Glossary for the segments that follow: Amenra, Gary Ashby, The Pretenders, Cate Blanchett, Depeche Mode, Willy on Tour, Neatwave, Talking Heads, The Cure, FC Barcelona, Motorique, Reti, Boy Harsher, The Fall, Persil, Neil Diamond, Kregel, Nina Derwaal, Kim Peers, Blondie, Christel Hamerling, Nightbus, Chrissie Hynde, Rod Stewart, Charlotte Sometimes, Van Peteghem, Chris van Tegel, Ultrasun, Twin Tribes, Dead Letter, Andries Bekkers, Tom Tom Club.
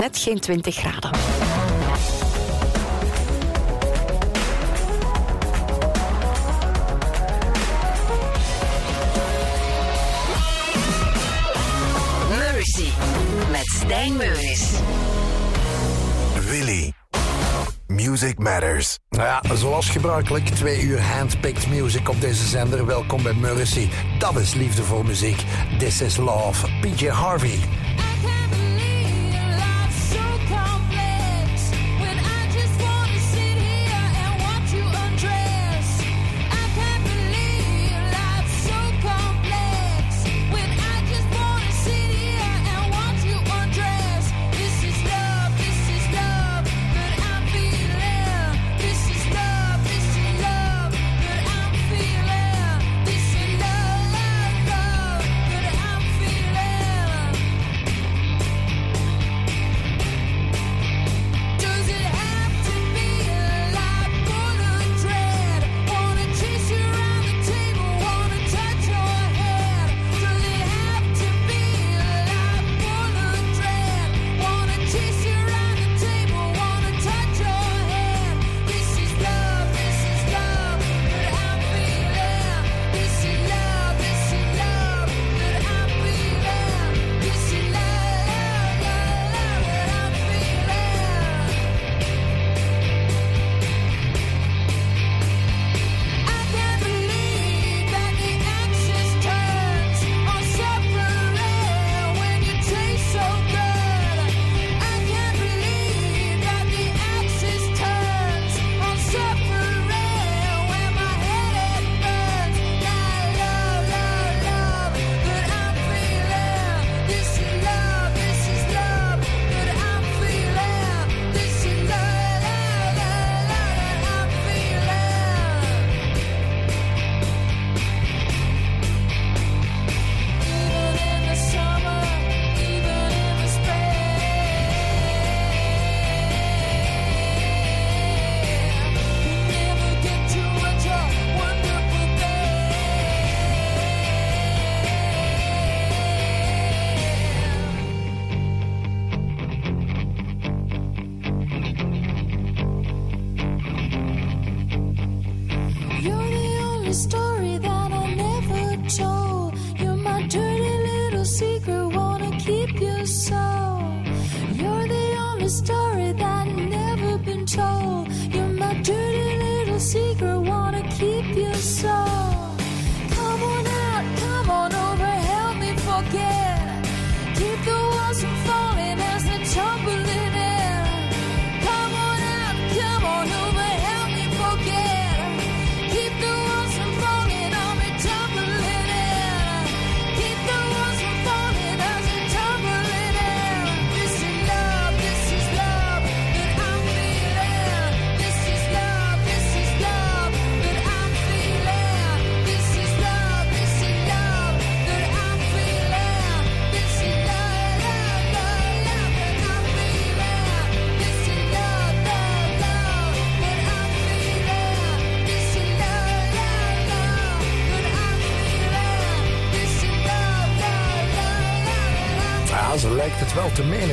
net geen 20 graden. Mercy met Stijn Meuris. Willy. Music Matters. Nou ja, zoals gebruikelijk, 2 uur handpicked music op deze zender. Welkom bij Mercy. Dat is liefde voor muziek. This is love. PJ Harvey.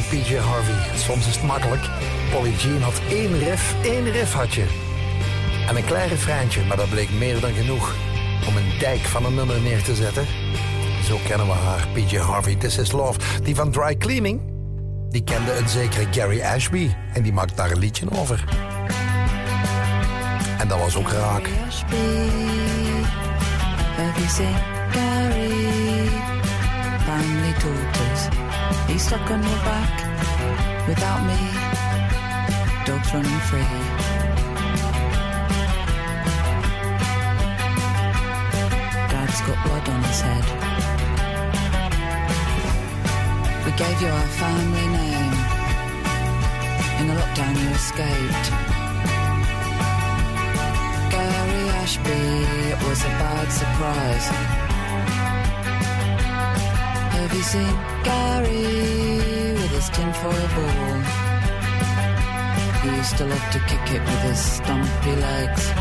PJ Harvey. Soms is het makkelijk. Polly Jean had één riff had je. En een klein refreintje, maar dat bleek meer dan genoeg om een dijk van een nummer neer te zetten. Zo kennen we haar, PJ Harvey. This is love. Die van Dry Cleaning, die kende een zekere Gary Ashby. En die maakt daar een liedje over. En dat was ook raak. Gary, he's stuck on your back without me. Dogs running free. Dad's got blood on his head. We gave you our family name. In the lockdown you escaped. Gary Ashby, it was a bad surprise. Have you seen Gary with his tinfoil ball? He used to love to kick it with his stumpy legs.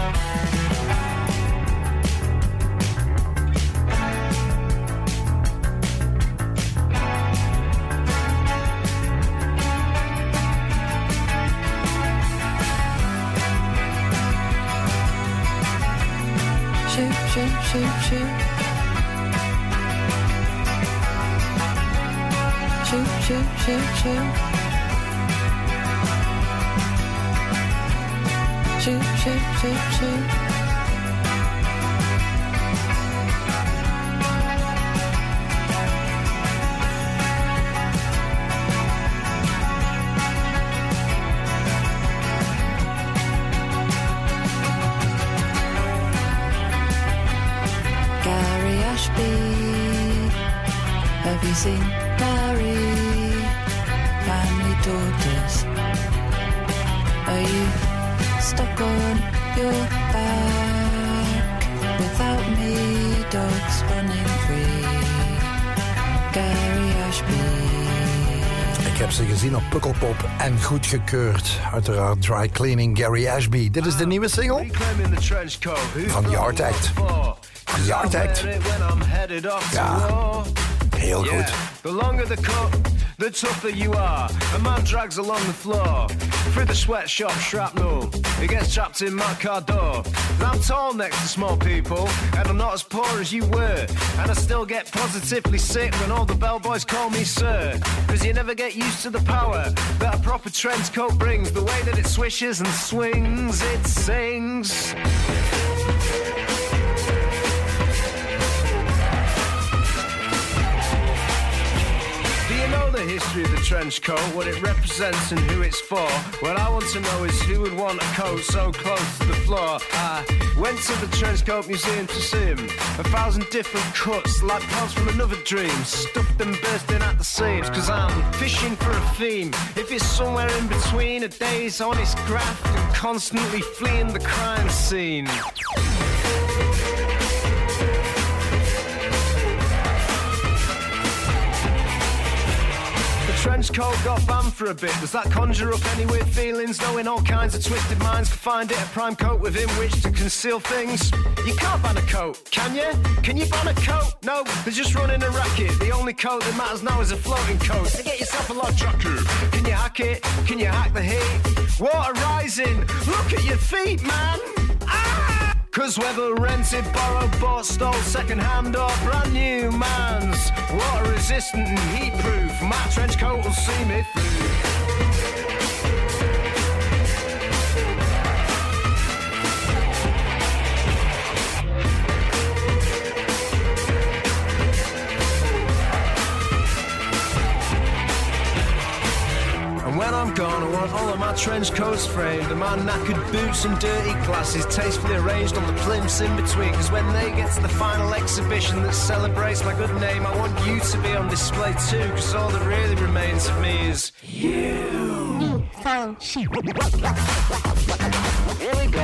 En goedgekeurd, uiteraard Dry Cleaning, Gary Ashby. Dit is de nieuwe single van Yard Act. Yard Act. Ja, heel goed. The longer the cut, the tougher you are. A man drags along the floor. Through the sweatshop shrapnel, he gets trapped in my car door. And I'm tall next to small people, and I'm not as poor as you were. And I still get positively sick when all the bellboys call me sir. Cause you never get used to the power that a proper trench coat brings. The way that it swishes and swings, it sings. The history of the trench coat, what it represents and who it's for. What I want to know is who would want a coat so close to the floor. I went to the trench coat museum to see him. 1,000 different cuts, like pals from another dream. Stuffed and bursting at the seams, cause I'm fishing for a theme. If it's somewhere in between a day's honest graft and constantly fleeing the crime scene. Trench coat got banned for a bit. Does that conjure up any weird feelings? Knowing all kinds of twisted minds could find it a prime coat within which to conceal things. You can't ban a coat, can you? Can you ban a coat? No, they're just running a racket. The only coat that matters now is a floating coat. So get yourself a lodge jacket. Can you hack it? Can you hack the heat? Water rising. Look at your feet, man. Ah! Cause whether rented, borrowed, bought, stole, second-hand or brand new, man's water-resistant and heat-proof. My trench coat will see me through. And when I'm gone, I want all of my trench coats framed, and my knackered boots and dirty glasses tastefully arranged on the plimps in between. Cause when they get to the final exhibition that celebrates my good name, I want you to be on display too. Cause all that really remains of me is you. Here we go.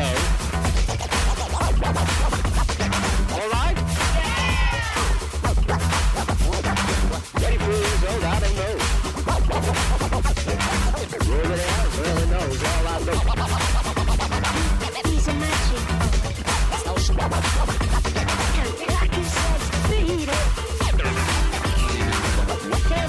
Alright? Yeah! Ready for you, sold out and move. Ruben out. Really knows all I do. He's a magic. And I can sense the beat. There's one down my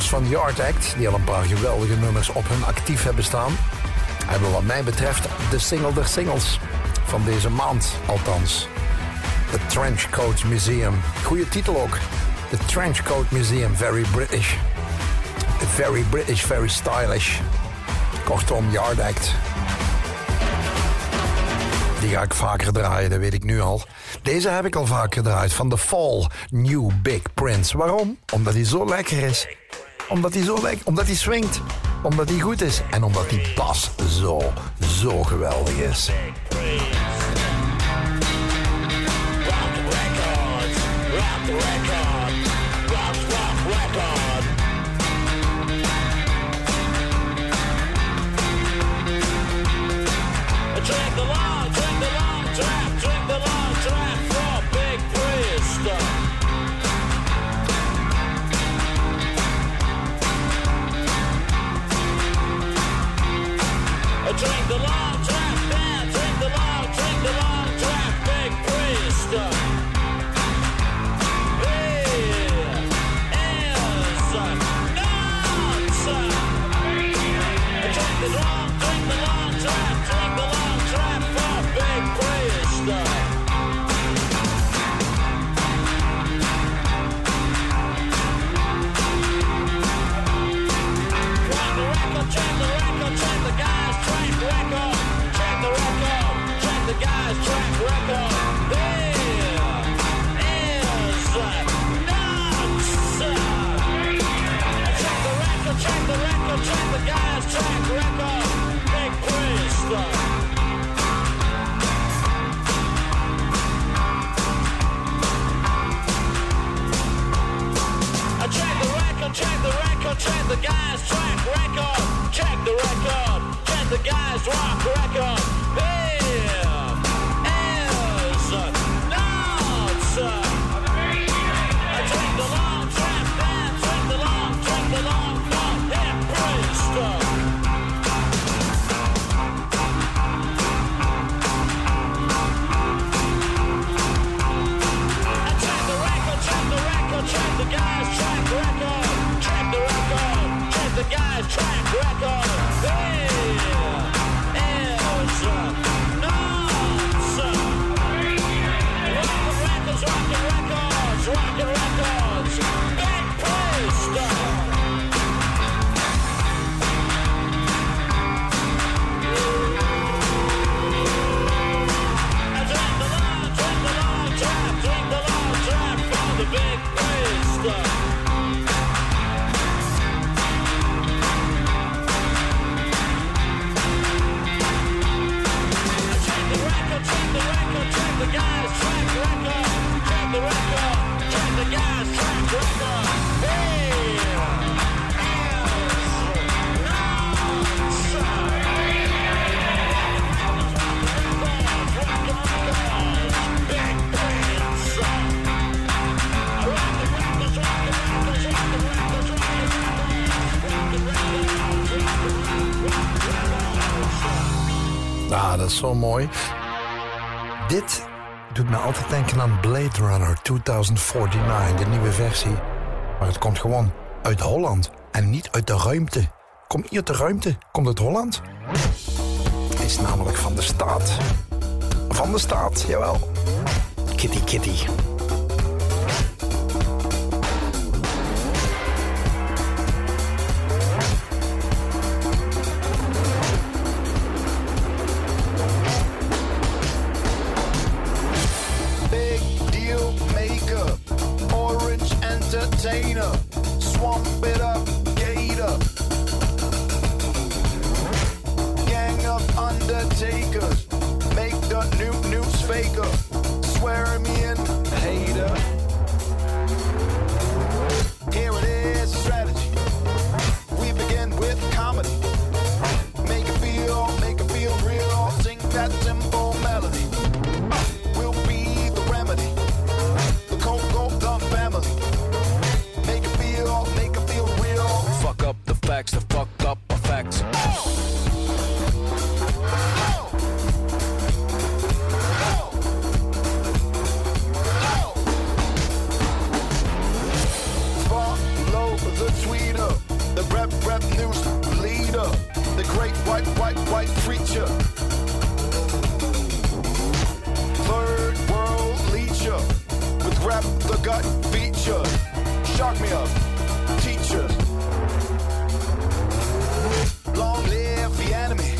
van Yard Act, die al een paar geweldige nummers op hun actief hebben staan, hebben wat mij betreft de single der singles van deze maand althans. The Trench Coat Museum. Goeie titel ook. The Trench Coat Museum. Very British. Very British, very stylish. Kortom, Yard Act. Die ga ik vaker draaien, dat weet ik nu al. Deze heb ik al vaker gedraaid, van The Fall. New Big Prince. Waarom? Omdat hij zo lekker is. Omdat hij zo lijkt, omdat hij swingt, omdat hij goed is en omdat die bas zo geweldig is. rock the record. Rock, rock, record. Drink the long, drink the long draft. Drink the long draft for Big Priest. Drink the long draft, man. Drink the long draft, Big Priest. It's nonsense. Drink the long draft, for Big Priest. Check the record, check the guys. Record, check the record, check the guys, track record. This is nonsense. Check the record, check the record, check the guys, track record. Big Priest. Check the record, check the guys, track record. Check the record. The guys rock record. This is nonsense. Drink the long trap, man. Drink the long cup. Hit Priest. Check the record, check the guys track record. Check the record, check the guys track record. Rockin' records, Big Priest. Drink the long draft, for the Big Priest. Check the record, check the guys, track record, check the record. The guys trying to break up. Hey, ah, dat is zo mooi. Dit doet me altijd denken aan Blade Runner 2049, de nieuwe versie. Maar het komt gewoon uit Holland en niet uit de ruimte. Komt hier de ruimte, komt uit Holland. Het is namelijk van de staat. Van de staat, jawel. Kitty Kitty. Swamp it up, gator. Gang of undertakers, make the news faker. Swearing me in, hater. Here it is, strategy. We begin with comedy. Make it feel real. Sing that simple melody. We'll be the remedy. The Coco, the family. Make it feel real. Fuck up the facts, the fuck up the facts. Oh. Oh. Oh. Oh. Follow the tweeter, the rep news leader, the great white preacher. Third world leecher, with rap the gut feature. Shock me up. Teachers, long live the enemy.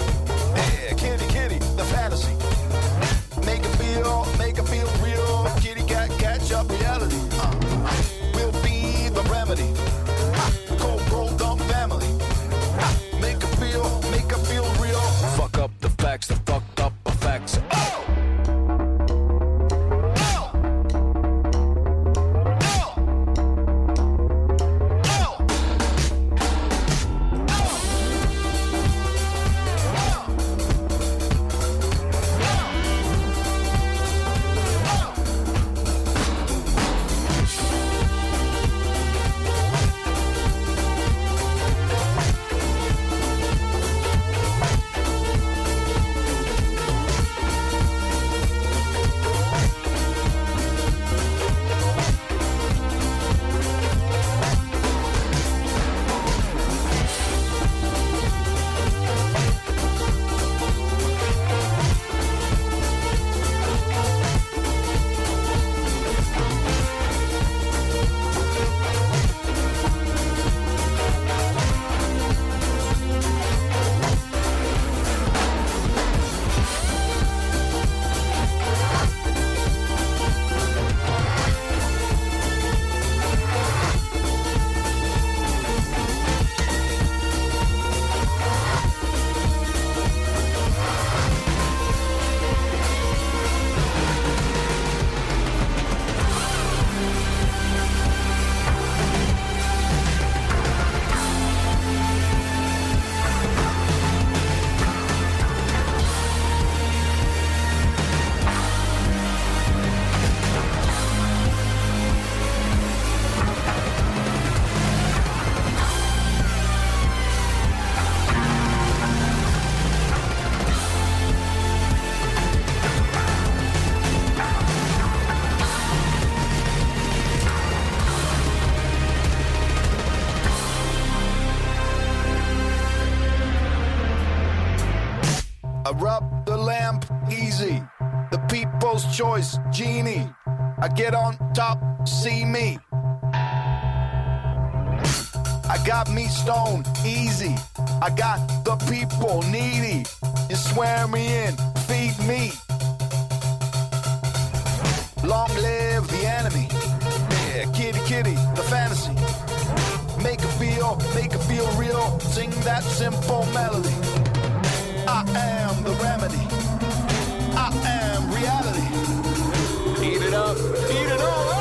Yeah, kitty, kitty, the fantasy. Make it feel real. Kitty cat, catch up reality. We'll be the remedy. Cold, dump family. Make it feel real. Fuck up the facts, the fucked up the facts. Oh! Oh! I rub the lamp easy, the people's choice genie. I get on top, see me. I got me stoned easy. I got the people needy. You swear me in, feed me. Long live the enemy. Yeah, kitty, kitty, the fantasy. Make it feel real. Sing that simple melody. I am the remedy. I am reality. Eat it all up.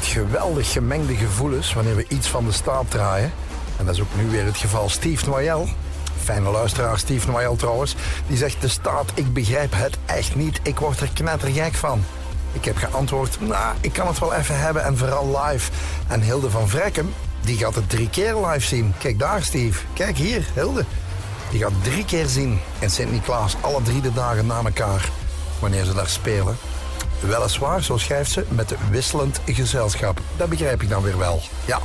Geweldig gemengde gevoelens wanneer we iets van de staat draaien. En dat is ook nu weer het geval. Steve Noyel, fijne luisteraar Steve Noyel trouwens, die zegt: de staat, ik begrijp het echt niet. Ik word er knettergek van. Ik heb geantwoord, ik kan het wel even hebben en vooral live. En Hilde van Vrekken, die gaat het 3 keer live zien. Kijk daar Steve, kijk hier Hilde. Die gaat 3 keer zien in Sint-Niklaas, alle 3 de dagen na elkaar, wanneer ze daar spelen. Weliswaar, zo schrijft ze, met wisselend gezelschap. Dat begrijp ik dan weer wel, ja.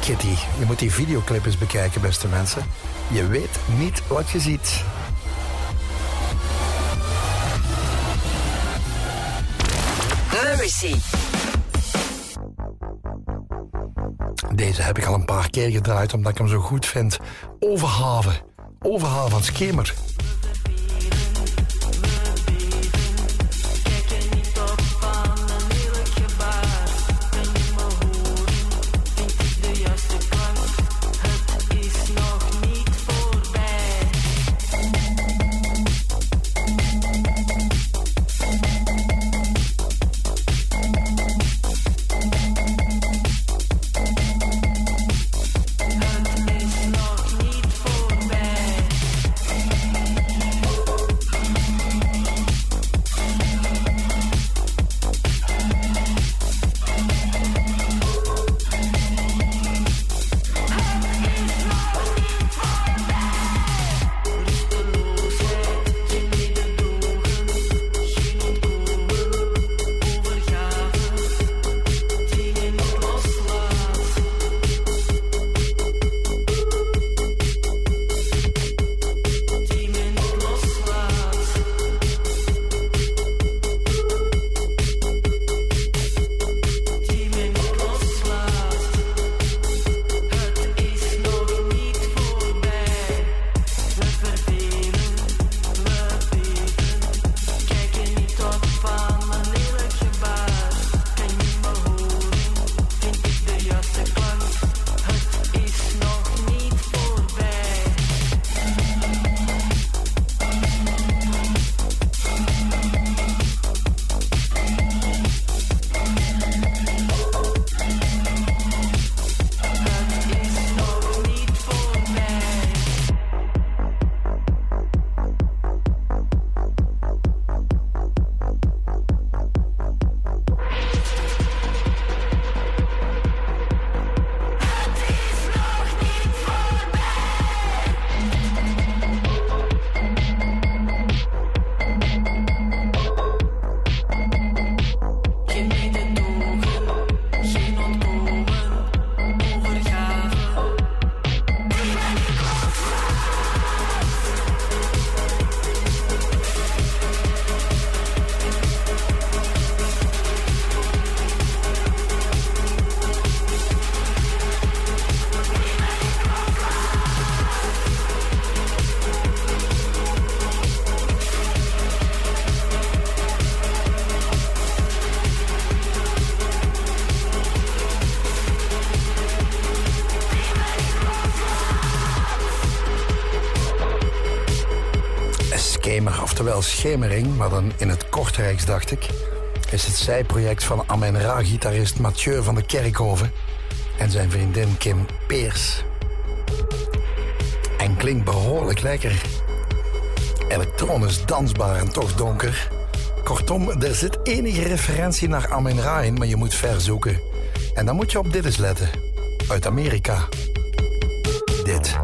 Kitty, je moet die videoclip eens bekijken, beste mensen. Je weet niet wat je ziet. Mercy. Deze heb ik al een paar keer gedraaid, omdat ik hem zo goed vind. Overhaven van Schemer. oftewel Schemering, maar dan in het Kortrijks, dacht ik, is het zijproject van Amenra-gitarist Mathieu van de Kerkhoven en zijn vriendin Kim Peers. En klinkt behoorlijk lekker. Elektronisch dansbaar en toch donker. Kortom, er zit enige referentie naar Amenra in, maar je moet ver zoeken. En dan moet je op dit eens letten. Uit Amerika. Dit.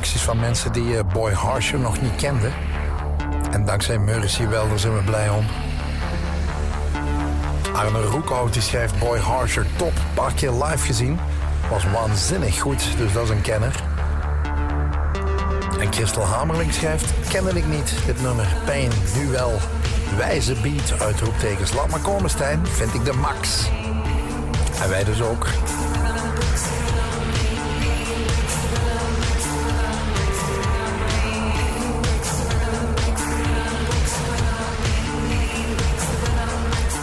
reacties van mensen die Boy Harsher nog niet kenden. En dankzij Meuris hier wel, daar zijn we blij om. Arne Roekhout die schrijft Boy Harsher top. Een paar keer live gezien. Was waanzinnig goed, dus dat is een kenner. En Christel Hamerling schrijft... Kende ik niet, dit nummer. Pijn, nu wel. Wijze beat, uitroeptekens. Laat maar komen, Stijn. Vind ik de max. En wij dus ook.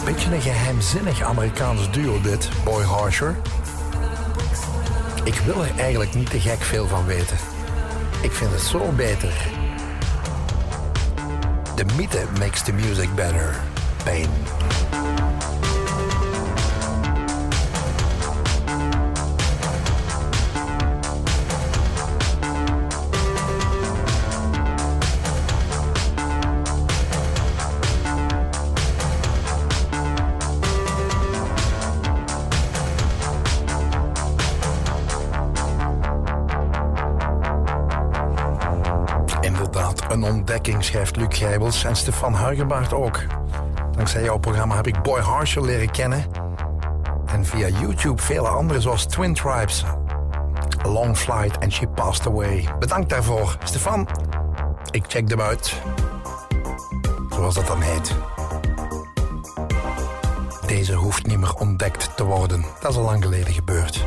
Beetje een geheimzinnig Amerikaans duo dit, Boy Harsher. Ik wil er eigenlijk niet te gek veel van weten. Ik vind het zo beter. De mythe makes the music better. Pain. Schrijft Luc Grijbels en Stefan Huigenbaard ook. Dankzij jouw programma heb ik Boy Harsher leren kennen. En via YouTube vele anderen zoals Twin Tribes. A Long Flight and She Passed Away. Bedankt daarvoor, Stefan. Ik check hem uit. Zoals dat dan heet. Deze hoeft niet meer ontdekt te worden. Dat is al lang geleden gebeurd.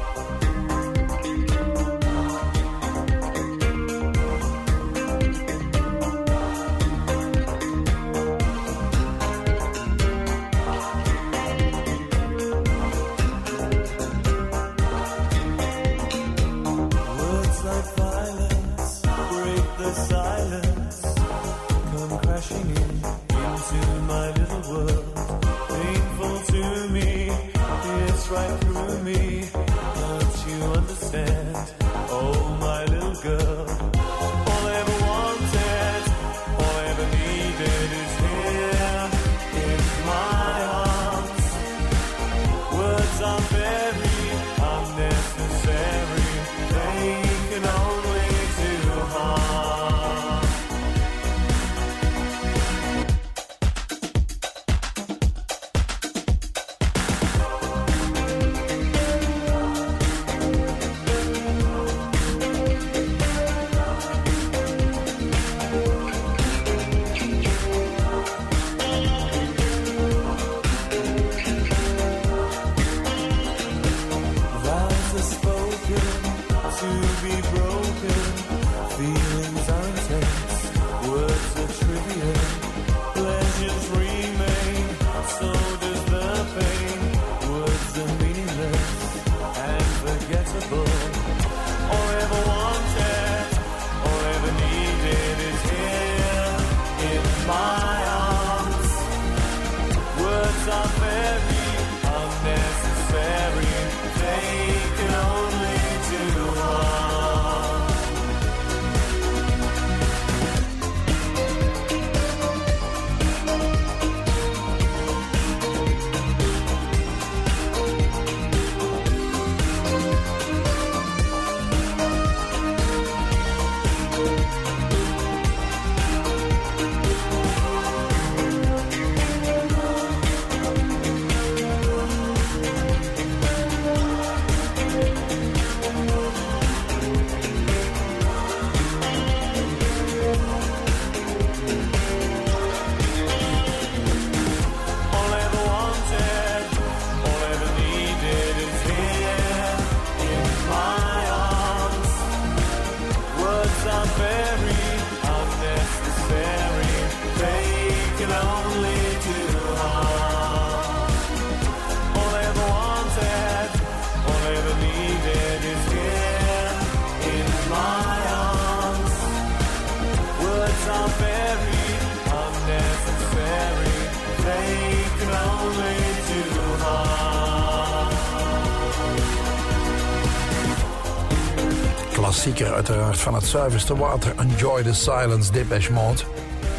Klassieker uiteraard van het zuiverste water, Enjoy the Silence, Depeche Mode.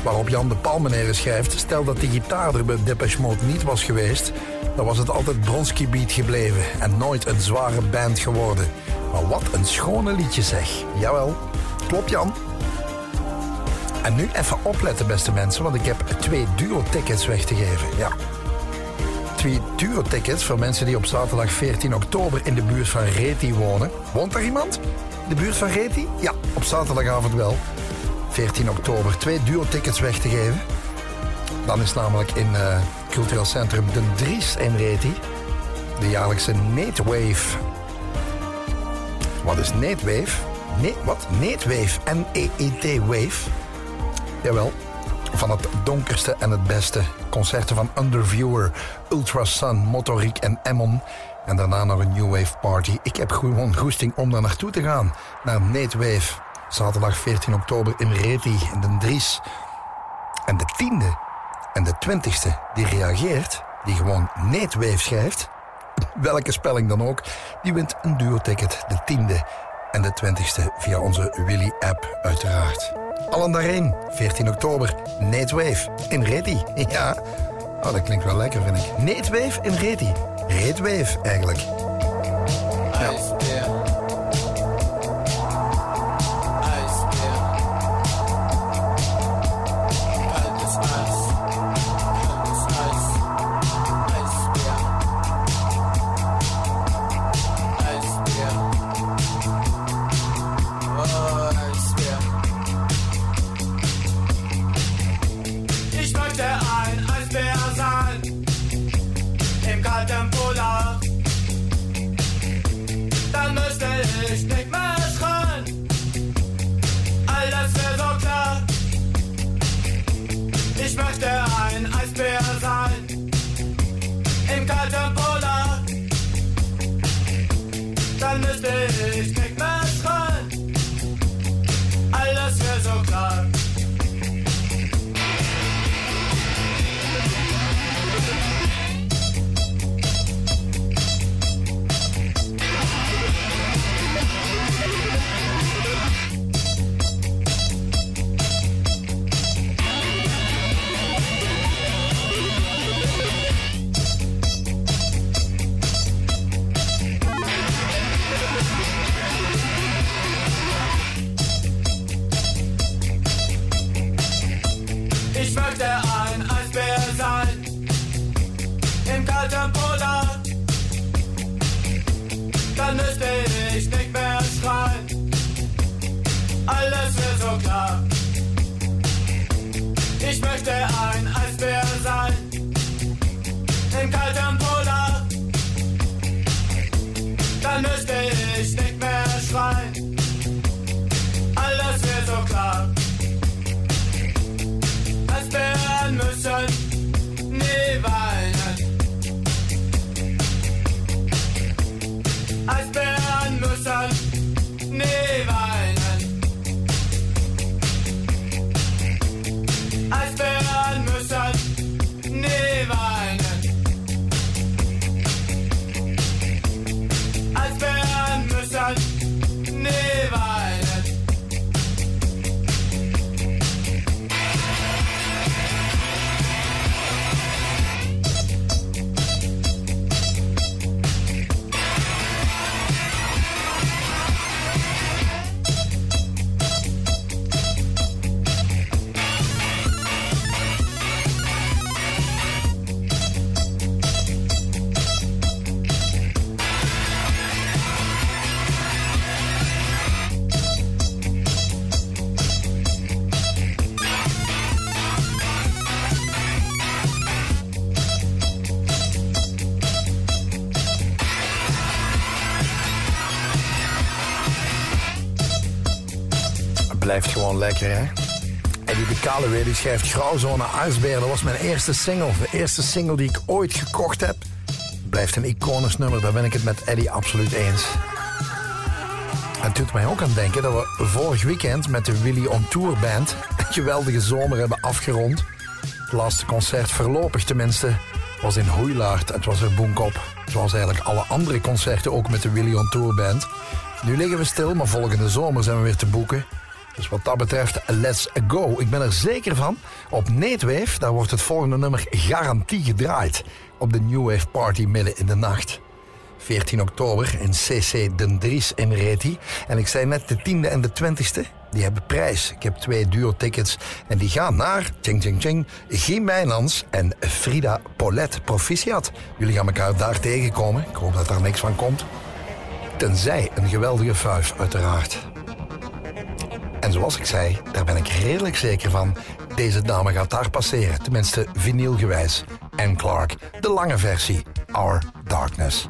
Waarop Jan de Palmenere schrijft, stel dat die gitaar er bij Depeche Mode niet was geweest, dan was het altijd Bronsky Beat gebleven en nooit een zware band geworden. Maar wat een schone liedje zeg, jawel. Klopt, Jan. En nu even opletten, beste mensen, want ik heb 2 duo-tickets weg te geven. Ja. 2 duo-tickets voor mensen die op zaterdag 14 oktober in de buurt van Reti wonen. Woont daar iemand? De buurt van Reti? Ja, op zaterdagavond wel. 14 oktober 2 duo-tickets weg te geven. Dan is namelijk in cultureel centrum De Dries in Reti de jaarlijkse Neatwave. Wat is Neatwave? Nee, wat? Neatwave. N-E-E-T-Wave. Jawel. Van het donkerste en het beste. Concerten van Underviewer, Ultrasun, Motorique en Emmon. En daarna nog een New Wave Party. Ik heb gewoon goesting om daar naartoe te gaan. Naar Neatwave. Zaterdag 14 oktober in Reti, in Den Dries. En de 10e en de 20e die reageert, die gewoon Neatwave schrijft, welke spelling dan ook, die wint een duo-ticket. De 10e en de 20e via onze Willy-app, uiteraard. Allen daarheen, 14 oktober, Neatwave in Reti. Ja, oh, dat klinkt wel lekker, vind ik. Neatwave in Reti. Neatwave, eigenlijk. Ja. Blijft gewoon lekker, hè? En die Bekale weer, die schrijft Grauwzone, Ijsbeer. Dat was mijn eerste single. De eerste single die ik ooit gekocht heb. Blijft een iconisch nummer. Daar ben ik het met Eddie absoluut eens. En het doet mij ook aan denken dat we vorig weekend met de Willy on Tour Band een geweldige zomer hebben afgerond. Het laatste concert, voorlopig tenminste, was in Hoeilaard. Het was er boenkop. Zoals eigenlijk alle andere concerten, ook met de Willy on Tour Band. Nu liggen we stil, maar volgende zomer zijn we weer te boeken. Dus wat dat betreft, let's go. Ik ben er zeker van. Op Neatwave, daar wordt het volgende nummer garantie gedraaid. Op de New Wave Party midden in de nacht. 14 oktober in CC Den Dries in Reti. En ik zei net de 10e en de 20e. die hebben prijs. Ik heb 2 duo-tickets en die gaan naar Guy Mijnans en Frida Polet. Proficiat. Jullie gaan elkaar daar tegenkomen. Ik hoop dat daar niks van komt. Tenzij een geweldige fuif, uiteraard. En zoals ik zei, daar ben ik redelijk zeker van, deze dame gaat daar passeren. Tenminste, vinylgewijs. Anne Clark, de lange versie. Our Darkness.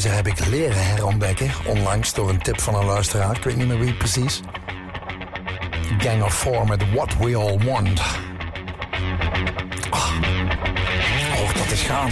Deze heb ik leren herontdekken, onlangs door een tip van een luisteraar. Ik weet niet meer wie precies. Gang of Four met What We All Want. Oh, dat is gaan.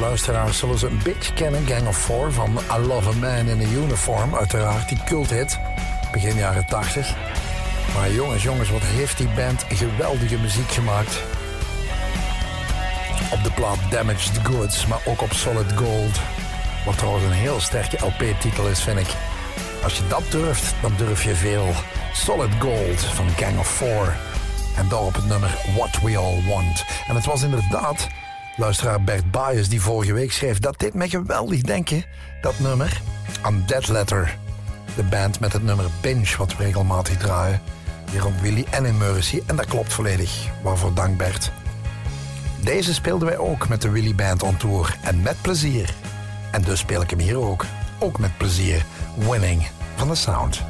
Luisteraars zullen ze een beetje kennen. Gang of Four van I Love a Man in a Uniform. Uiteraard die culthit. Begin jaren 80. Maar jongens, wat heeft die band geweldige muziek gemaakt. Op de plaat Damaged Goods, maar ook op Solid Gold. Wat trouwens een heel sterke LP-titel is, vind ik. Als je dat durft, dan durf je veel. Solid Gold van Gang of Four. En daarop het nummer What We All Want. En het was inderdaad... Luisteraar Bert Baaijes die vorige week schreef dat dit me geweldig denken, dat nummer, aan Dead Letter. De band met het nummer Binge, wat we regelmatig draaien. Hier op Willy en in Mercy. En dat klopt volledig. Waarvoor dank, Bert. Deze speelden wij ook met de Willy Band on Tour en met plezier. En dus speel ik hem hier ook. Ook met plezier. Winning van de Sound.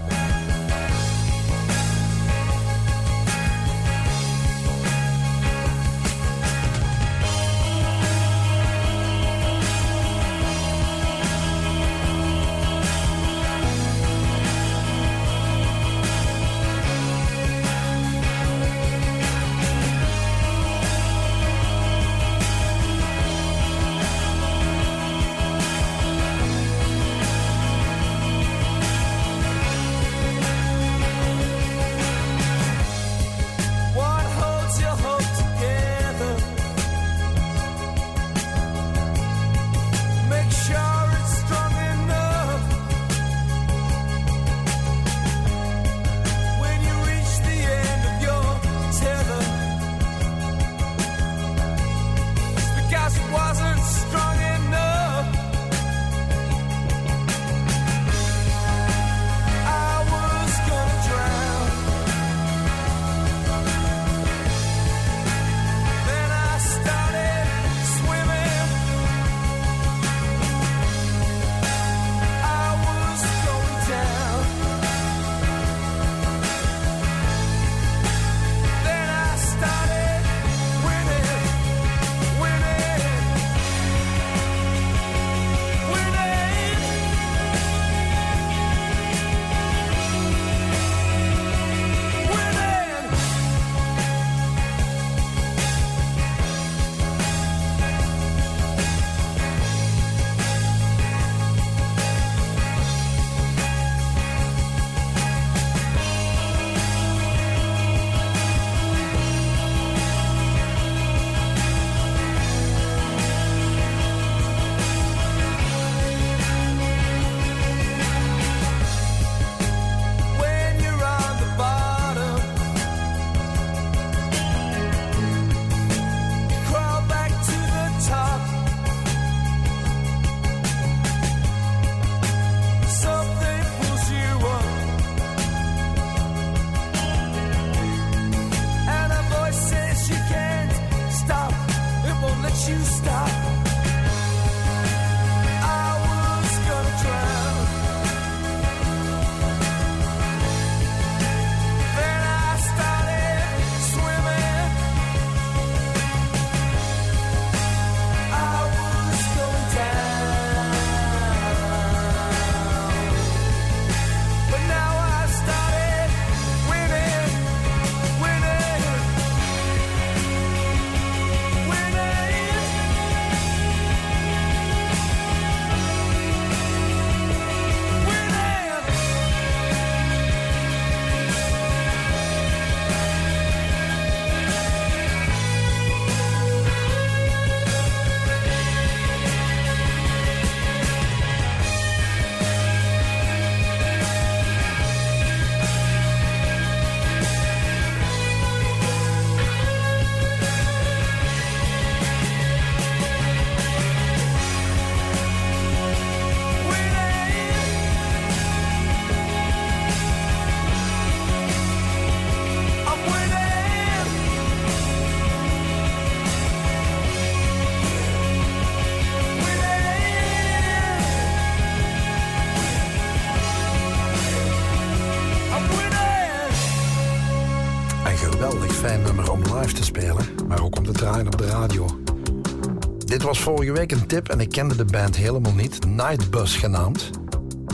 Was vorige week een tip en ik kende de band helemaal niet. Nightbus genaamd.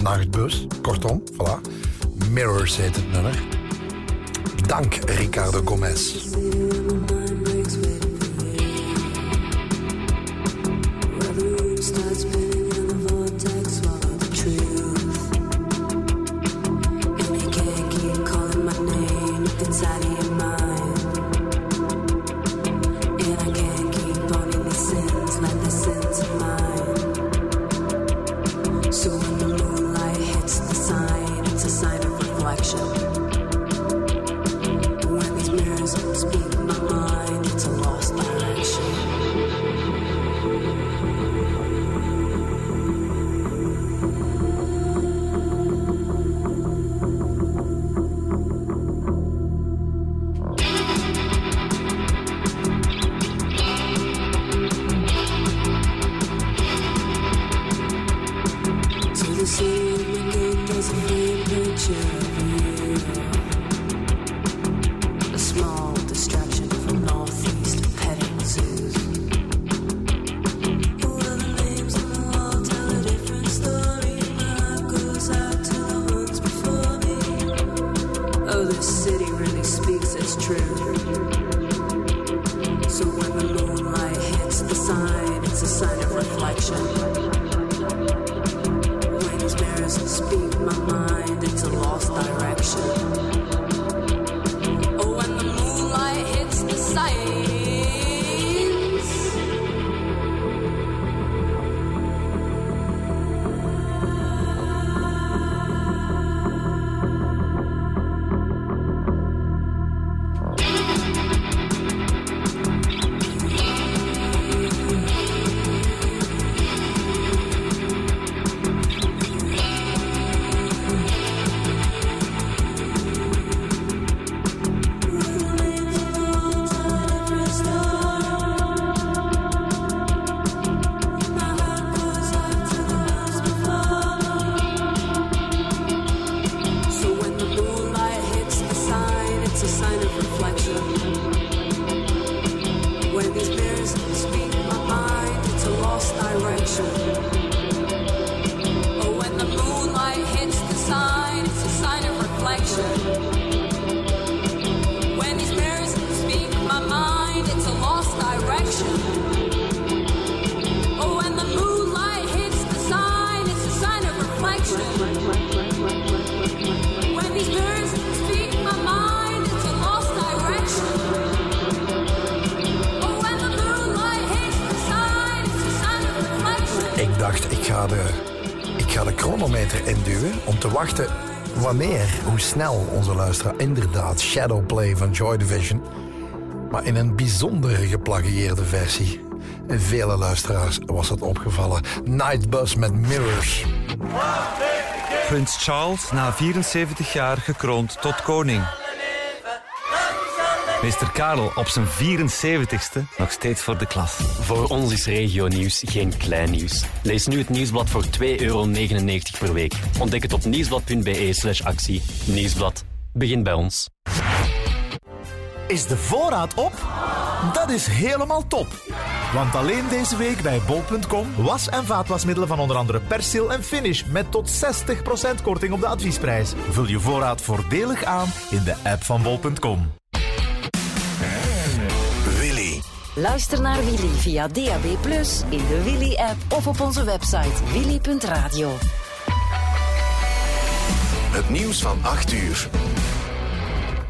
Nachtbus, kortom, voilà. Mirrors heet het nummer. Dank Ricardo Gomez. the same, and it doesn't paint a picture of you. A small distraction from northeast petting zoos. All of the names on the wall tell a different story. My heart goes out to the ones before me. Oh, this city really speaks its truth. So when the moonlight hits the sign, it's a sign of reflection. Speak my mind, it's a lost direction. Oh, when the moonlight hits the snel, onze luisteraar. Inderdaad, Shadowplay van Joy Division. Maar in een bijzonder geplagieerde versie. En vele luisteraars was dat opgevallen. Nightbus met Mirrors. Prins Charles, na 74 jaar gekroond tot koning. Meester Karel op zijn 74ste, nog steeds voor de klas. Voor ons is regionieuws geen klein nieuws. Lees nu het nieuwsblad voor €2,99 per week. Ontdek het op nieuwsblad.be/actie. Nieuwsblad, begin bij ons. Is de voorraad op? Dat is helemaal top. Want alleen deze week bij bol.com was- en vaatwasmiddelen van onder andere Persil en Finish met tot 60% korting op de adviesprijs. Vul je voorraad voordelig aan in de app van bol.com. Luister naar Willy via DAB+, in de Willy-app of op onze website willy.radio. Het nieuws van 8 uur.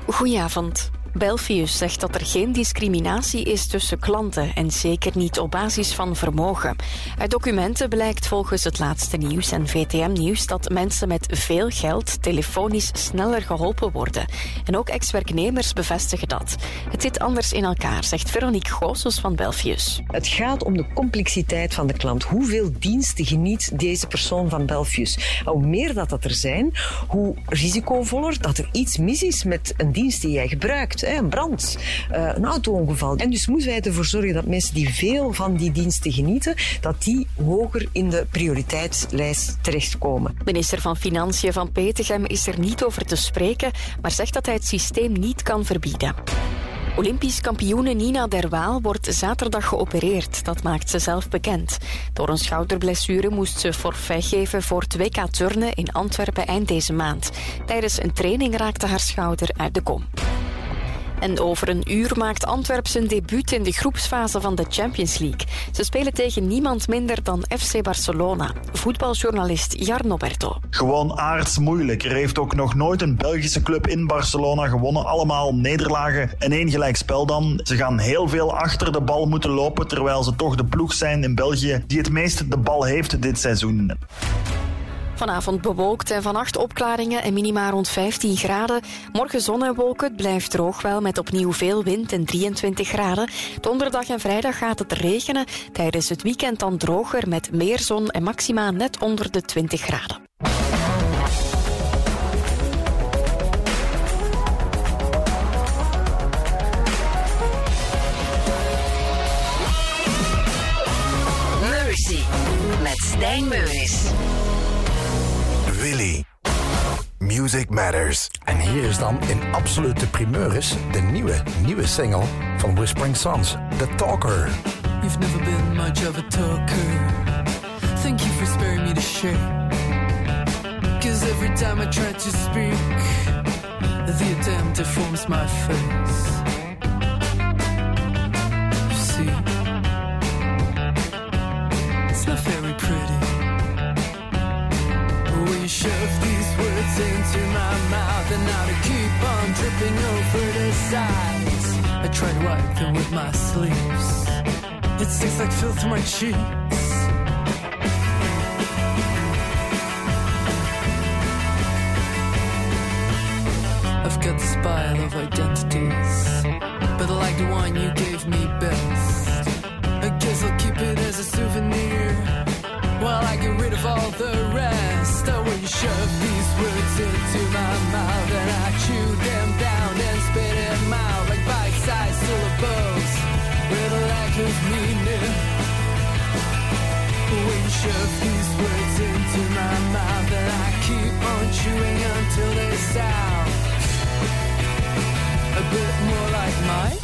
Goedenavond. Belfius zegt dat er geen discriminatie is tussen klanten en zeker niet op basis van vermogen. Uit documenten blijkt volgens Het Laatste Nieuws en VTM Nieuws dat mensen met veel geld telefonisch sneller geholpen worden. En ook ex-werknemers bevestigen dat. Het zit anders in elkaar, zegt Veronique Goossens van Belfius. Het gaat om de complexiteit van de klant. Hoeveel diensten geniet deze persoon van Belfius? En hoe meer dat er zijn, hoe risicovoller dat er iets mis is met een dienst die jij gebruikt. Een brand, een auto-ongeval. En dus moeten wij ervoor zorgen dat mensen die veel van die diensten genieten, dat die hoger in de prioriteitslijst terechtkomen. Minister van Financiën Van Peteghem is er niet over te spreken, maar zegt dat hij het systeem niet kan verbieden. Olympisch kampioene Nina Derwaal wordt zaterdag geopereerd. Dat maakt ze zelf bekend. Door een schouderblessure moest ze forfait geven voor het WK turnen in Antwerpen eind deze maand. Tijdens een training raakte haar schouder uit de kom. En over een uur maakt Antwerp zijn debuut in de groepsfase van de Champions League. Ze spelen tegen niemand minder dan FC Barcelona. Voetbaljournalist Jarno Berto. Gewoon aardsmoeilijk. Er heeft ook nog nooit een Belgische club in Barcelona gewonnen. Allemaal nederlagen en één gelijkspel dan. Ze gaan heel veel achter de bal moeten lopen, terwijl ze toch de ploeg zijn in België die het meest de bal heeft dit seizoen. Vanavond bewolkt en vannacht opklaringen en minima rond 15 graden. Morgen zon en wolken, het blijft droog wel met opnieuw veel wind en 23 graden. Donderdag en vrijdag gaat het regenen. Tijdens het weekend dan droger met meer zon en maxima net onder de 20 graden. Mercy met Stijn Meuris. Willy. Music Matters. En hier is dan in absolute primeuris de nieuwe single van Whispering Sons, The Talker. You've never been much of a talker. Thank you for sparing me the shit. Cause every time I try to speak, the attempt deforms my face. You see, it's not very pretty. We shove these words into my mouth, and now they keep on dripping over the sides. I try to wipe them with my sleeves. It sticks like filth to my cheeks. I've got this pile of identities, but I like the one you gave me best. I guess I'll keep it as a souvenir. While I get rid of all the rest. Oh, when you shove these words into my mouth, and I chew them down and spit them out like bite-sized syllables with a lack of meaning. When you shove these words into my mouth, and I keep on chewing until they sound a bit more like mine.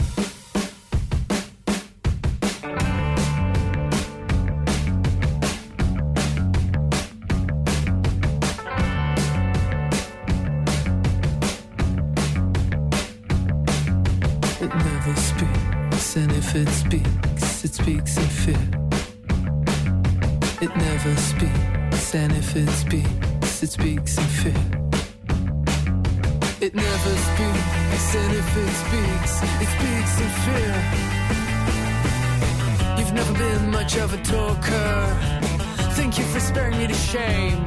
And if it speaks in fear. It never speaks. And if it speaks in fear. It never speaks. And if it speaks in fear. You've never been much of a talker. Thank you for sparing me the shame.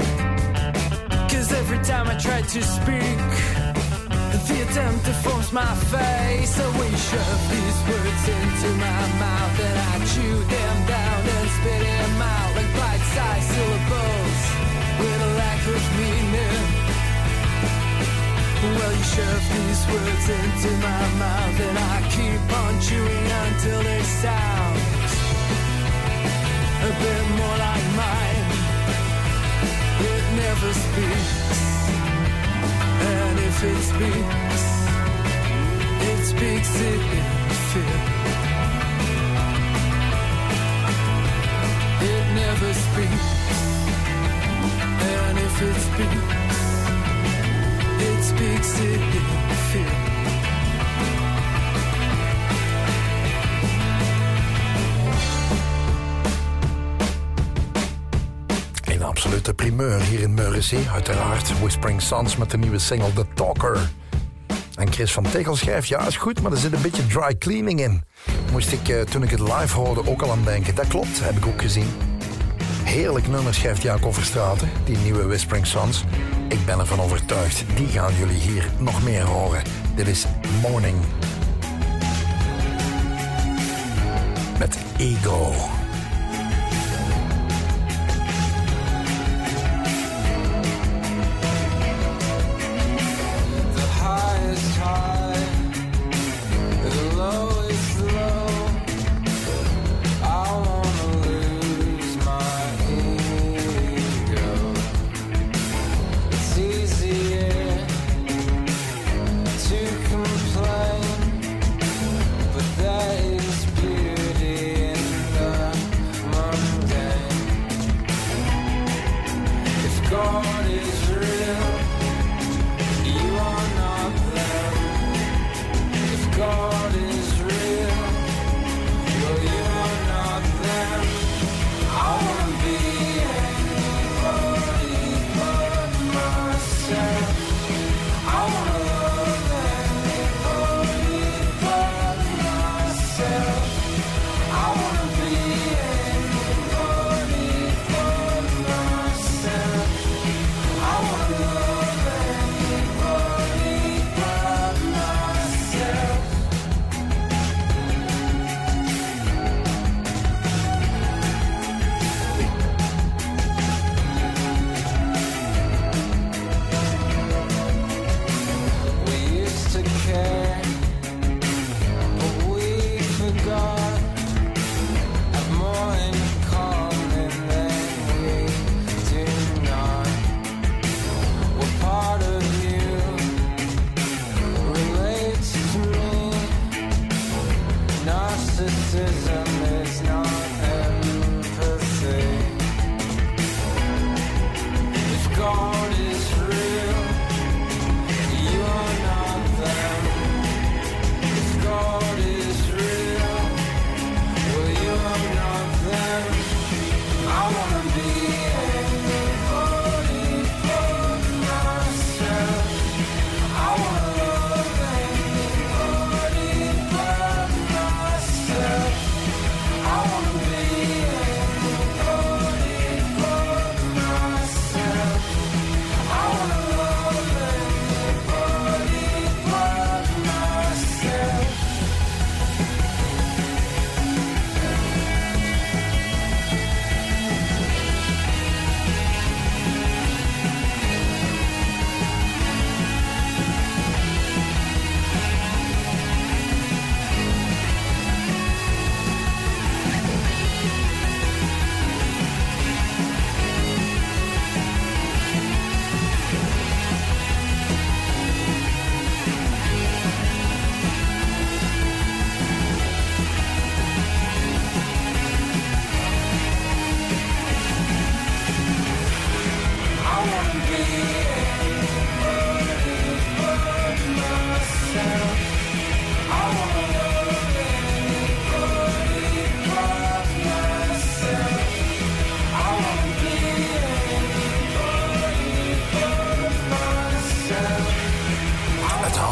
Cause every time I try to speak, the attempt deforms my face. So we shove these words into my mouth, and I chew them down and spit them out like bite-sized syllables with a lack of meaning. Well, you shove these words into my mouth, and I keep on chewing until they sound a bit more like mine. It never speaks. And if it speaks in fear. It never speaks. And if it speaks in fear. Absolute primeur hier in Meurissie. Uiteraard Whispering Sons met de nieuwe single The Talker. En Chris van Tegel schrijft, ja is goed, maar er zit een beetje dry cleaning in. Moest ik toen ik het live hoorde ook al aan denken. Dat klopt, heb ik ook gezien. Heerlijk nummer, schrijft Jacob Verstraeten, die nieuwe Whispering Sons. Ik ben ervan overtuigd, die gaan jullie hier nog meer horen. Dit is Morning. Met Ego.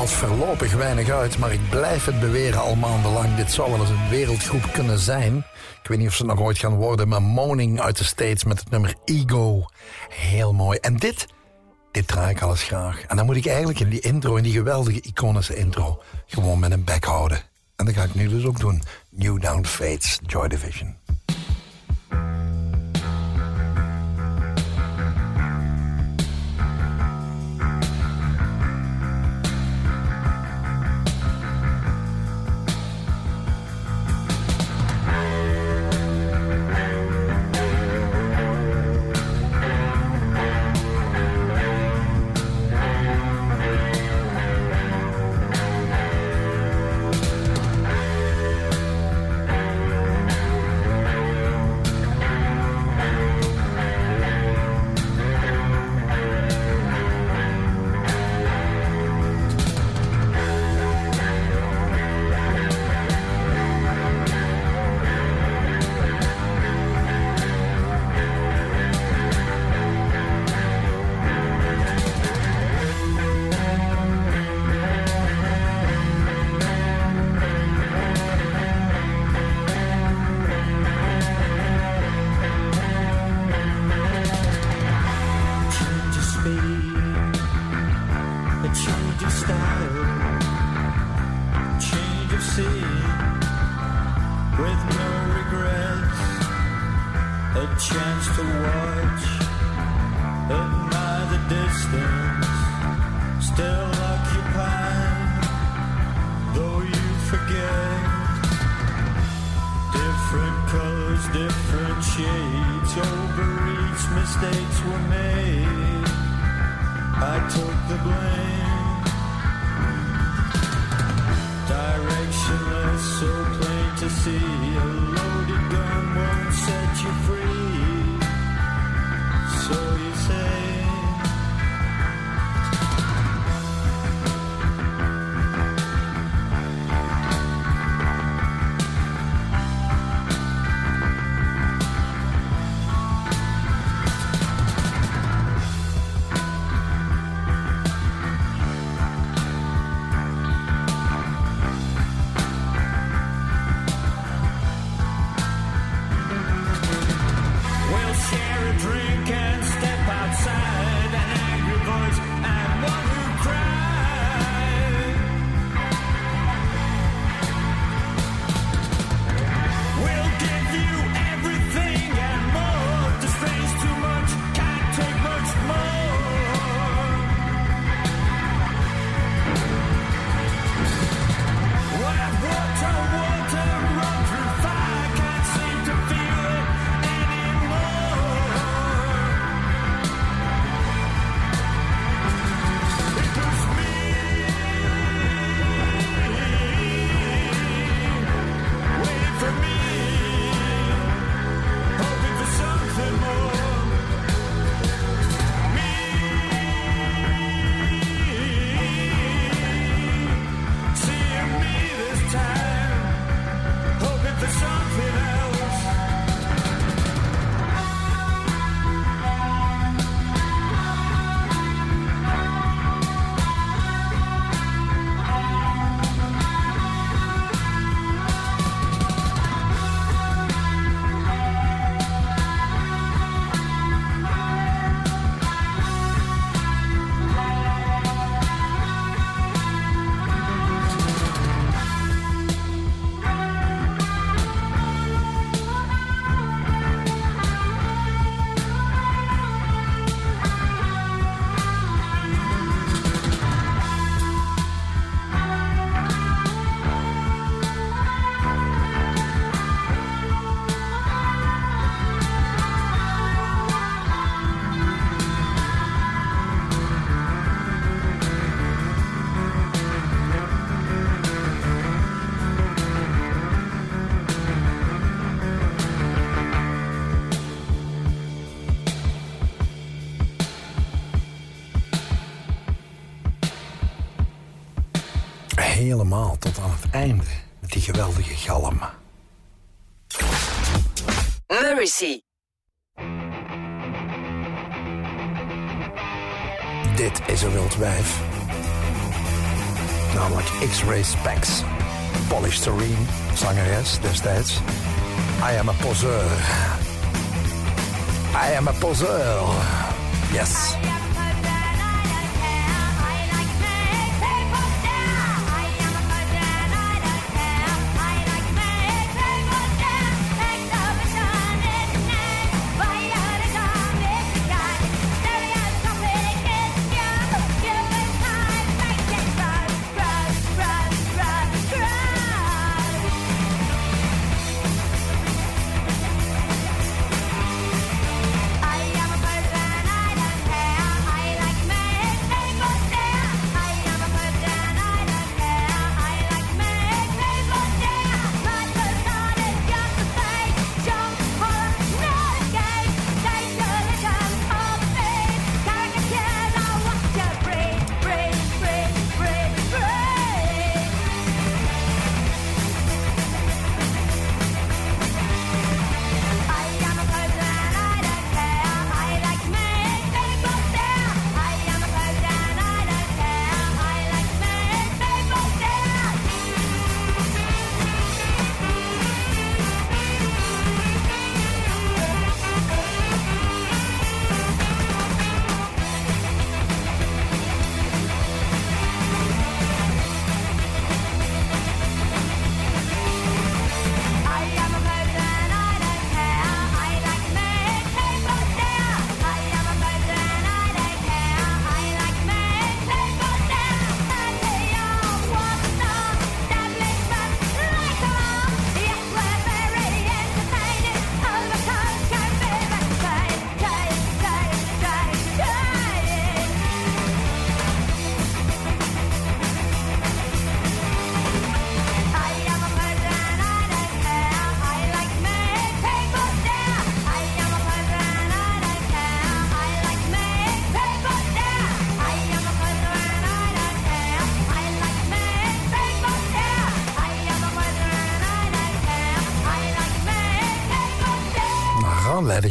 Voorlopig weinig uit, maar ik blijf het beweren al maandenlang. Dit zou wel eens een wereldgroep kunnen zijn. Ik weet niet of ze nog ooit gaan worden, maar Moaning uit de States met het nummer Ego. Heel mooi. En dit draai ik alles graag. En dan moet ik eigenlijk in die intro, in die geweldige iconische intro, gewoon met een bek houden. En dat ga ik nu dus ook doen. New Down Fates, Joy Division. helemaal tot aan het einde met die geweldige galm. Mercy. Dit is een wild wijf. Namelijk X-Ray Spex. Polished Serene, zangeres destijds. I am a poseur. I am a poseur. Yes.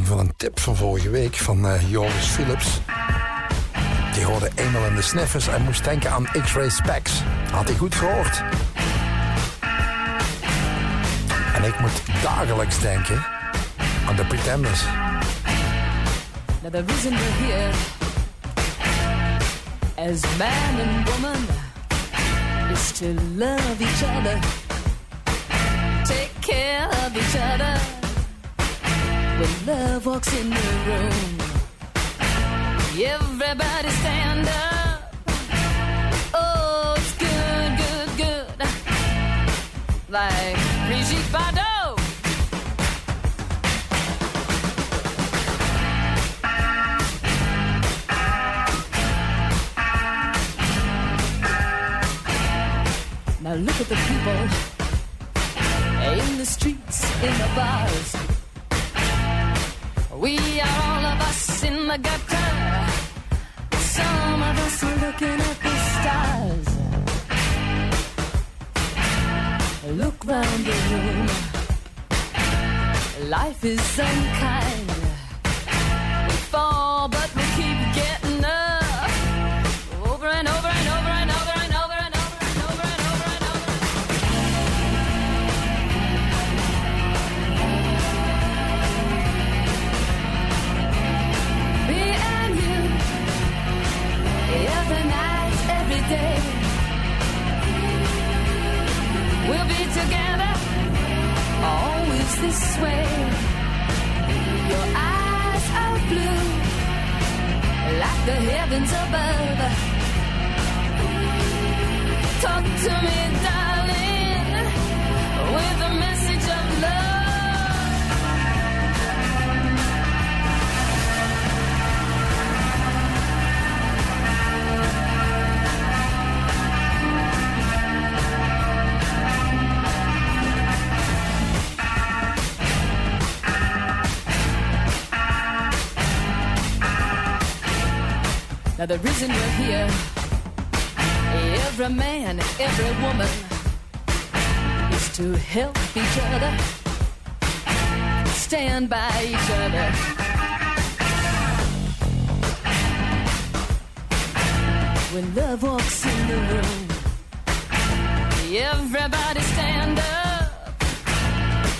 Van een tip van vorige week van Joris Philips. Die hoorde eenmaal in de sniffers en moest denken aan X-Ray Spex. Had hij goed gehoord. En ik moet dagelijks denken aan The Pretenders. Now the reason we're here as man and woman is to love each other, take care of each other. When love walks in the room, everybody stand up. Oh, it's good, good, good. Like Brigitte Bardot. Now look at the people in the streets, in the bars. We are all of us in the gutter. Some of us are looking at the stars. Look round the room. Life is unkind. We fall, but we keep getting up. Over and over and over and over and over and over and over and over and every night, every day, we'll be together, always this way. Your eyes are blue, like the heavens above. Talk to me, darling, with a message of love. Now the reason we're here Every man, every woman is to help each other, stand by each other. When love walks in the room, everybody stand up.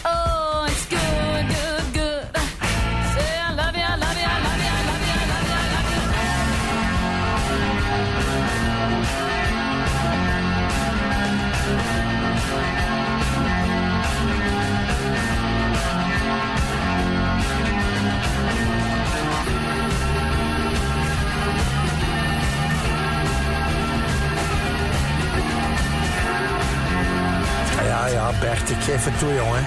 Oh, it's good, good, good. Say I love you, I love you, I love you, I love you, I love you, I love you. Ja, ja, Bert, ik geef het toe, jongen.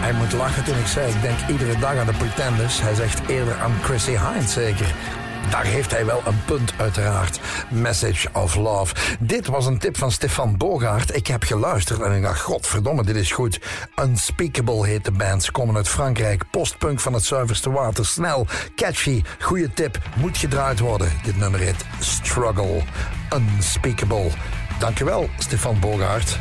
Hij moet lachen toen ik zei, ik denk iedere dag aan de Pretenders. Hij zegt eerder aan Chrissie Hynde, zeker. Daar heeft hij wel een punt, uiteraard. Message of Love. Dit was een tip van Stefan Bogaert. Ik heb geluisterd en ik dacht, godverdomme, dit is goed. Unspeakable heet de band. Ze komen uit Frankrijk. Postpunk van het zuiverste water. Snel, catchy, goede tip. Moet gedraaid worden. Dit nummer heet Struggle. Unspeakable. Dankjewel, Stefan Bogaert.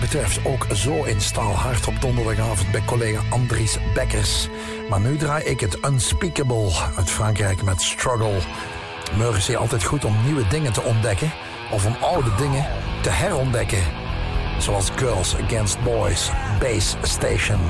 Betreft ook zo in Staalhard op donderdagavond bij collega Andries Bekkers. Maar nu draai ik het Unspeakable uit Frankrijk met Struggle. Meuris is altijd goed om nieuwe dingen te ontdekken of om oude dingen te herontdekken. Zoals Girls Against Boys, Base Station.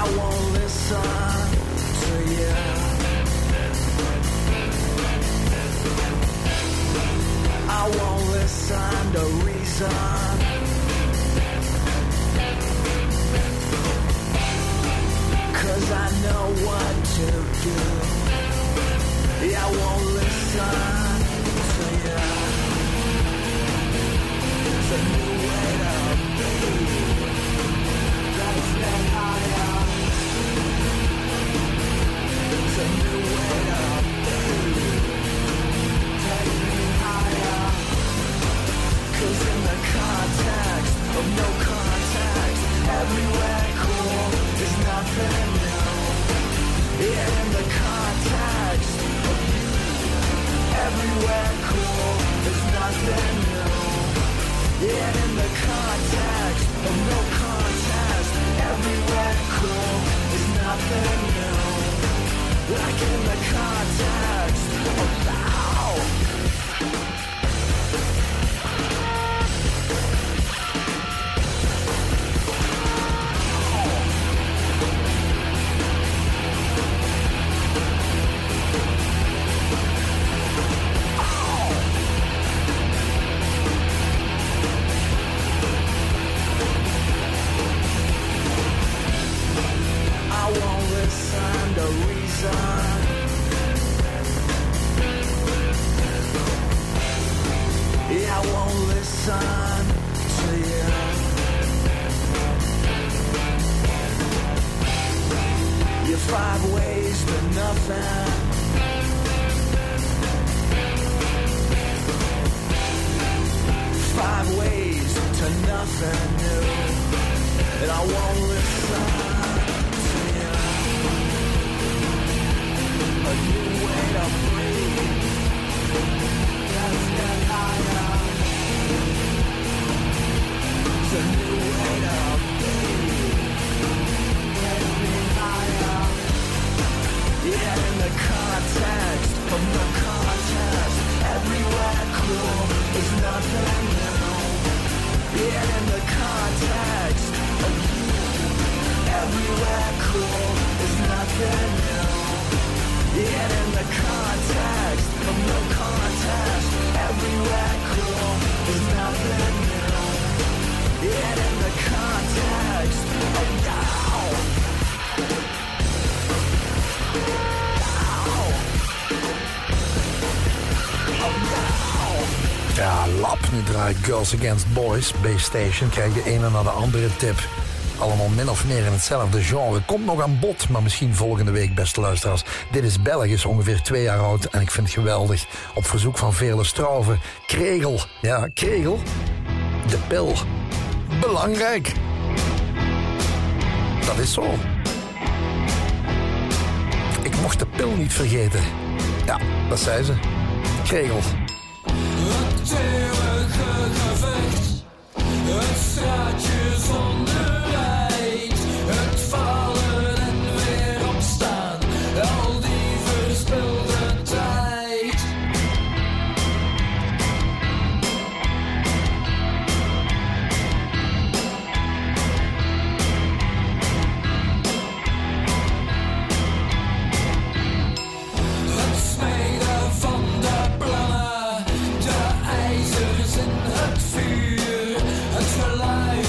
I won't. everywhere cool, there's nothing new in the context of you. Everywhere cool, there's nothing new in the context of no contest. Everywhere cool, there's nothing new, like in the context of loud. Girls Against Boys, Base Station, krijg de ene na de andere tip. Allemaal min of meer in hetzelfde genre. Komt nog aan bod, maar misschien volgende week, beste luisteraars. Dit is Belgisch, ongeveer 2 jaar oud en ik vind het geweldig. Op verzoek van vele strauven. Kregel, ja, Kregel. De pil. Belangrijk. Dat is zo. Ik mocht de pil niet vergeten. Ja, dat zei ze. Kregel. Gevecht, het straatje zonder leid, het vallen en weer opstaan, al die verspilde tijd. Het smeden van de plannen, de ijzers in het vuur. Het geluid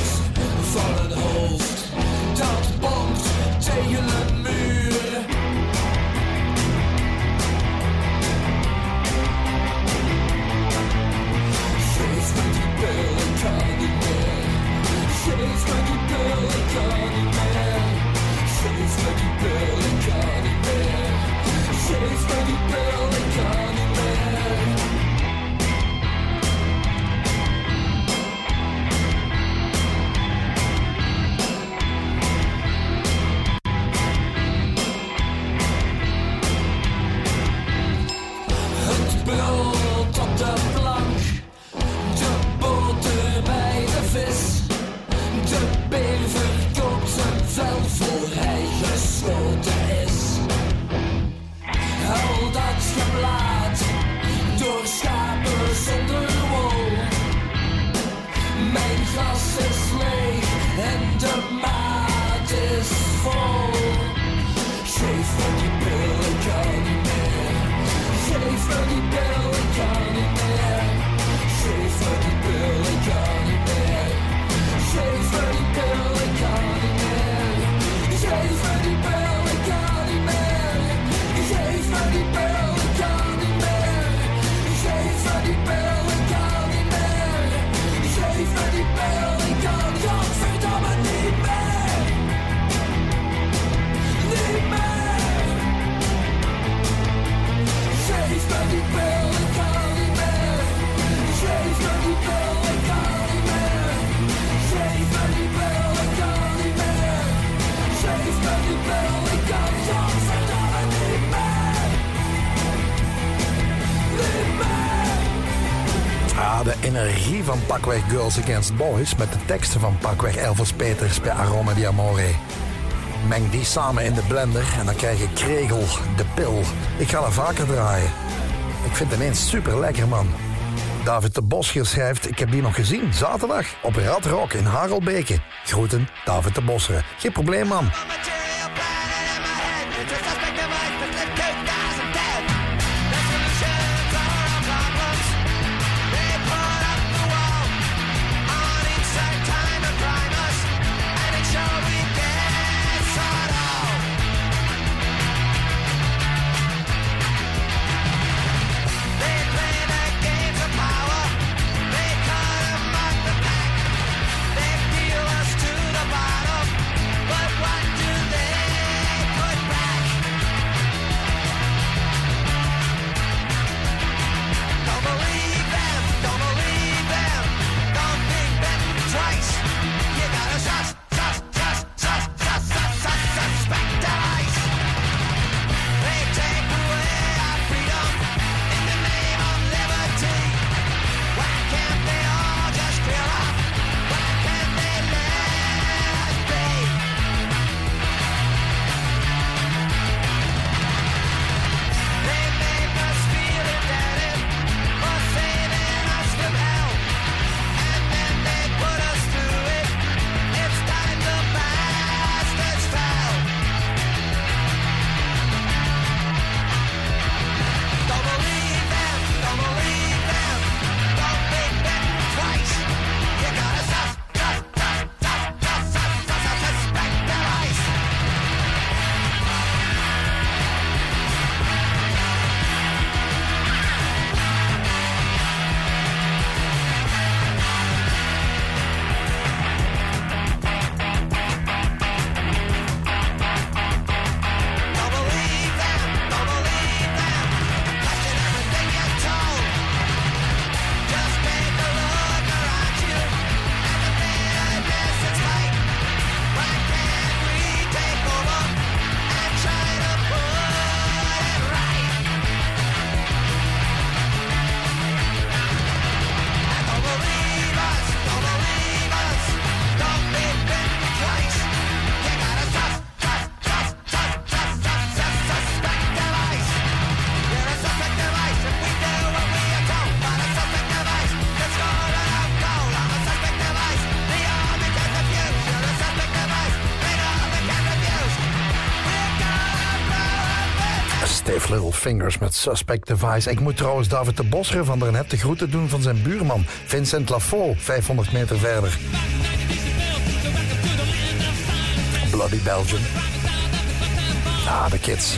energie van pakweg Girls Against Boys met de teksten van pakweg Elvis Peters bij Aroma di Amore. Meng die samen in de blender en dan krijg je Kregel, de pil. Ik ga dat vaker draaien. Ik vind het ineens super lekker, man. David de Bosch schrijft, ik heb die nog gezien, zaterdag, op Rad Rock in Harelbeke. Groeten, David de Bosseren. Geen probleem, man. Fingers met Suspect Device. Ik moet trouwens David de Bosseren van daarnet de groeten doen van zijn buurman, Vincent Lafaux, 500 meter verder. Bloody Belgium. Ah, de kids.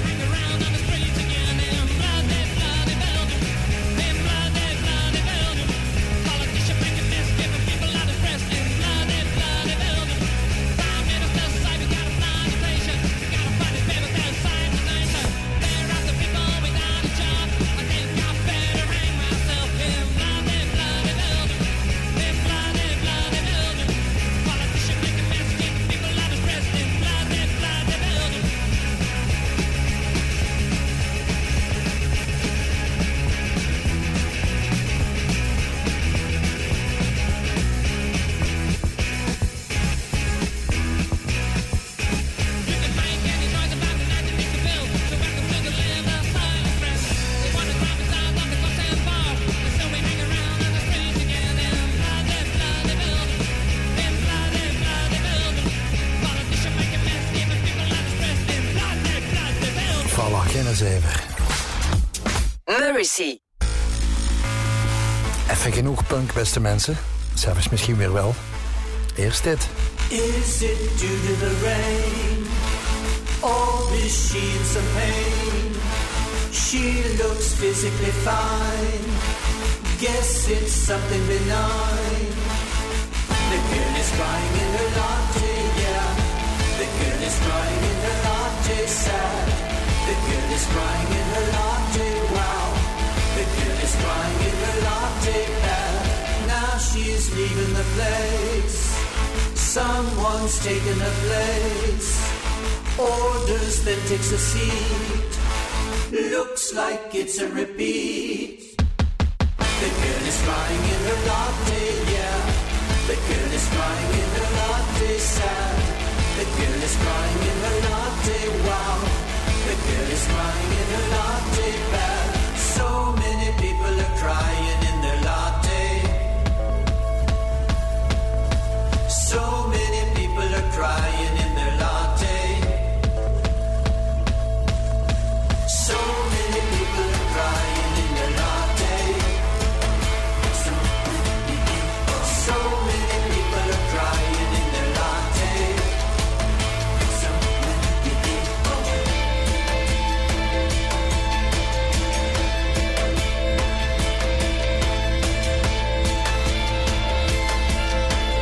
Even genoeg punk, beste mensen. Zelfs misschien weer wel. Eerst dit. Is it due to the rain? All this sheets of pain. She looks physically fine. Guess it's something benign. The girl is crying in her latte, yeah. The girl is crying in her latte, sad. The girl is crying in her latte, wow. The girl is crying in her latte bath. Now she's leaving the place. Someone's taken her place. Orders then takes a seat. Looks like it's a repeat. The girl is crying. crying in the latte, yeah. The girl is crying in the latte, sad. The girl is crying in the latte, wow. The girl is crying in the latte, bad. So many people are crying in the latte. So many people are crying in the latte. So many people are crying in the latte. So many people are crying in the latte. So many people.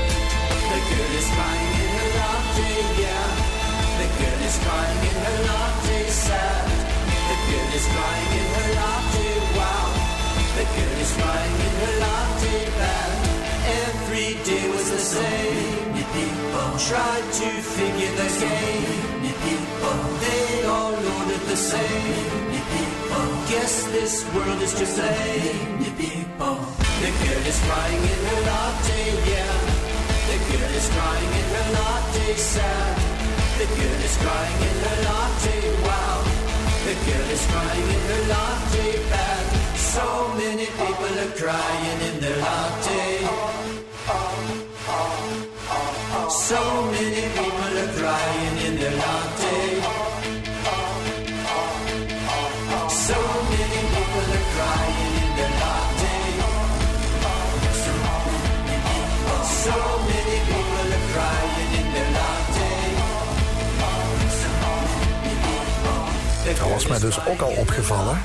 The girl is crying in her latte, yeah. The girl is crying in her latte, sad. The girl is crying in her latte, wow. The girl is crying in her latte, bad. Every day was the same. Tried to figure the game. They all ordered the same. Guess this world is to play. The girl is crying in her latte, yeah. The girl is crying in her latte, sad. The girl is crying in her latte, wow. The girl is crying in her latte bag. So many people are crying in their latte. So many people are crying in their latte. So many people are crying in their latte. So many people are crying in their latte. Dat was mij dus ook al opgevallen.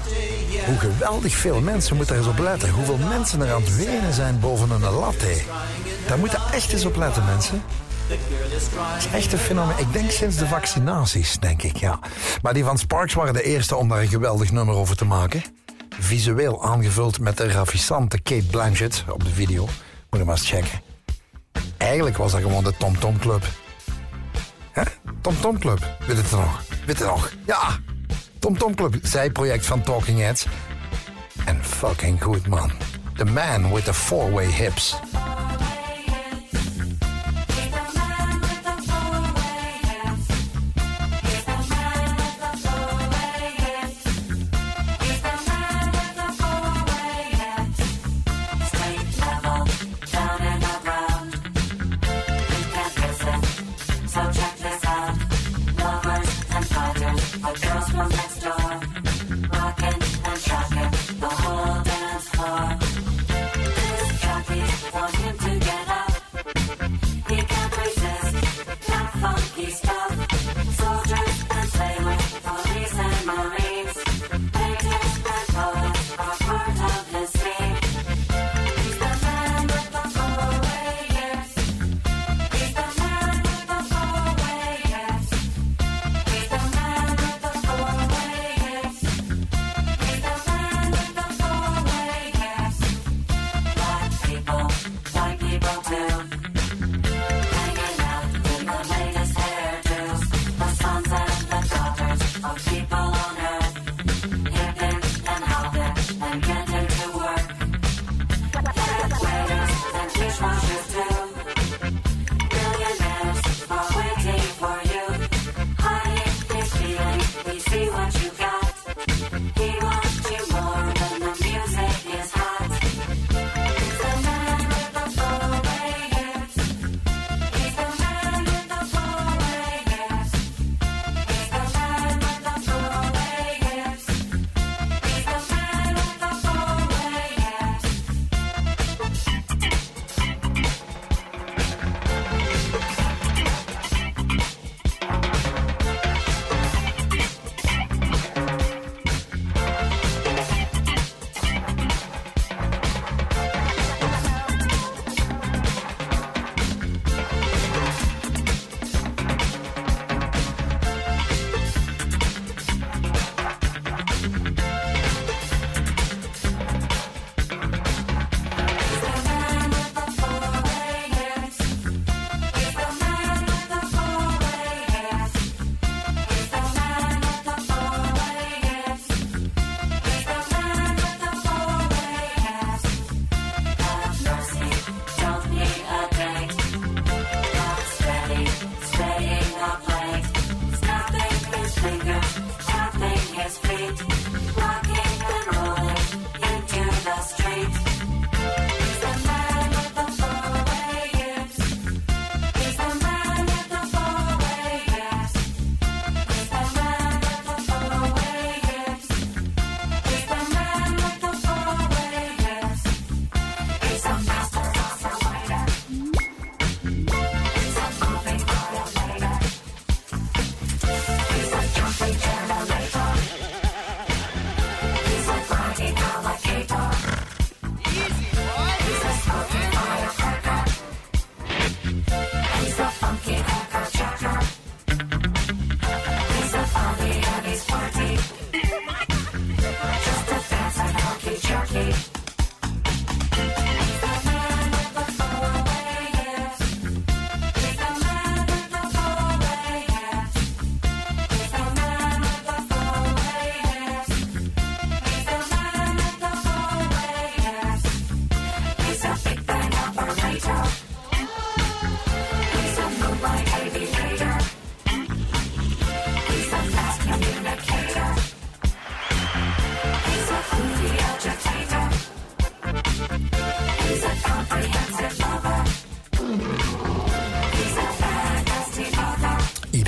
Hoe geweldig veel mensen, moeten er eens op letten. Hoeveel mensen er aan het wenen zijn boven een latte. Daar moeten echt eens op letten, mensen. Het is echt een fenomeen. Ik denk sinds de vaccinaties, denk ik, ja. Maar die van Sparks waren de eerste om daar een geweldig nummer over te maken. Visueel aangevuld met de ravissante Cate Blanchett op de video. Moet je maar eens checken. Eigenlijk was dat gewoon de Tom Tom Club. Hè? Tom Tom Club, weet het nog? Weet het nog? Ja! Tom Tom Club, zijproject van Talking Heads. En fucking goed, man. The man with the four-way hips. One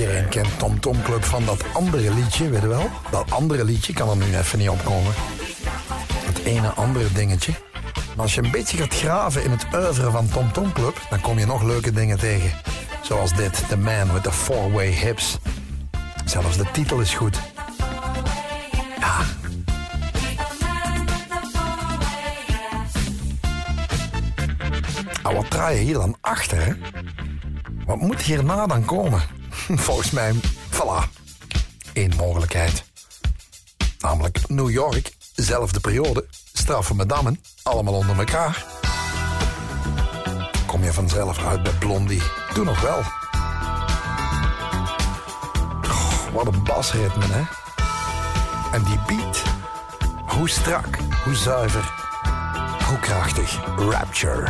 Iedereen kent Tom Tom Club van dat andere liedje, weet je wel? Dat andere liedje kan er nu even niet opkomen. Het ene andere dingetje. Maar als je een beetje gaat graven in het oeuvre van Tom Tom Club, dan kom je nog leuke dingen tegen. Zoals dit, The Man with the Four-Way Hips. Zelfs de titel is goed. Ja. Ah, wat draai je hier dan achter, hè? Wat moet hierna dan komen? Volgens mij, voilà. Eén mogelijkheid. Namelijk New York, zelfde periode, straffe madammen, allemaal onder elkaar. Kom je vanzelf uit bij Blondie. Doe nog wel. Oh, wat een basritme, hè? En die beat. Hoe strak, hoe zuiver, hoe krachtig. Rapture.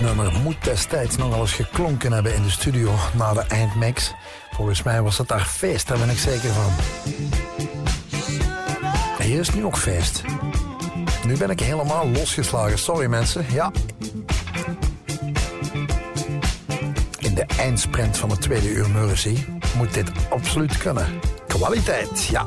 Dit nummer moet destijds nogal eens geklonken hebben in de studio na de eindmix. Volgens mij was het daar feest, daar ben ik zeker van. En hier is nu ook feest. Nu ben ik helemaal losgeslagen, sorry mensen. Ja. In de eindsprint van het tweede uur Meuris moet dit absoluut kunnen. Kwaliteit, ja.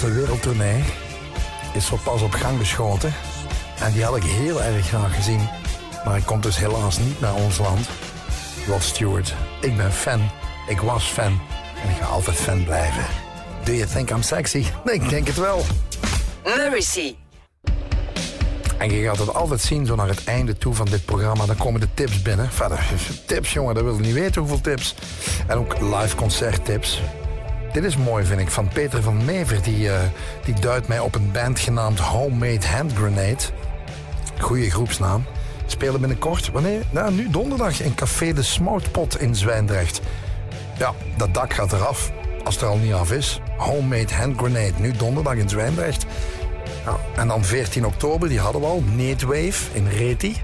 De wereldtournee is zo pas op gang geschoten en die had ik heel erg graag gezien, maar hij komt dus helaas niet naar ons land. Rod Stewart, ik ben fan, ik was fan en ik ga altijd fan blijven. Do you think I'm sexy? Nee, ik denk het wel. Meuris. En je gaat het altijd zien zo naar het einde toe van dit programma, dan komen de tips binnen. Verder, tips jongen, dat wil je niet weten hoeveel tips. En ook live concerttips. Dit is mooi, vind ik, van Peter van Mever. Die duidt mij op een band genaamd Homemade Hand Grenade. Goeie groepsnaam. Spelen binnenkort, wanneer? Nou, nu donderdag in Café de Smoutpot in Zwijndrecht. Ja, dat dak gaat eraf, als het er al niet af is. Homemade Hand Grenade, nu donderdag in Zwijndrecht. Nou, en dan 14 oktober, die hadden we al, Needwave in Reti.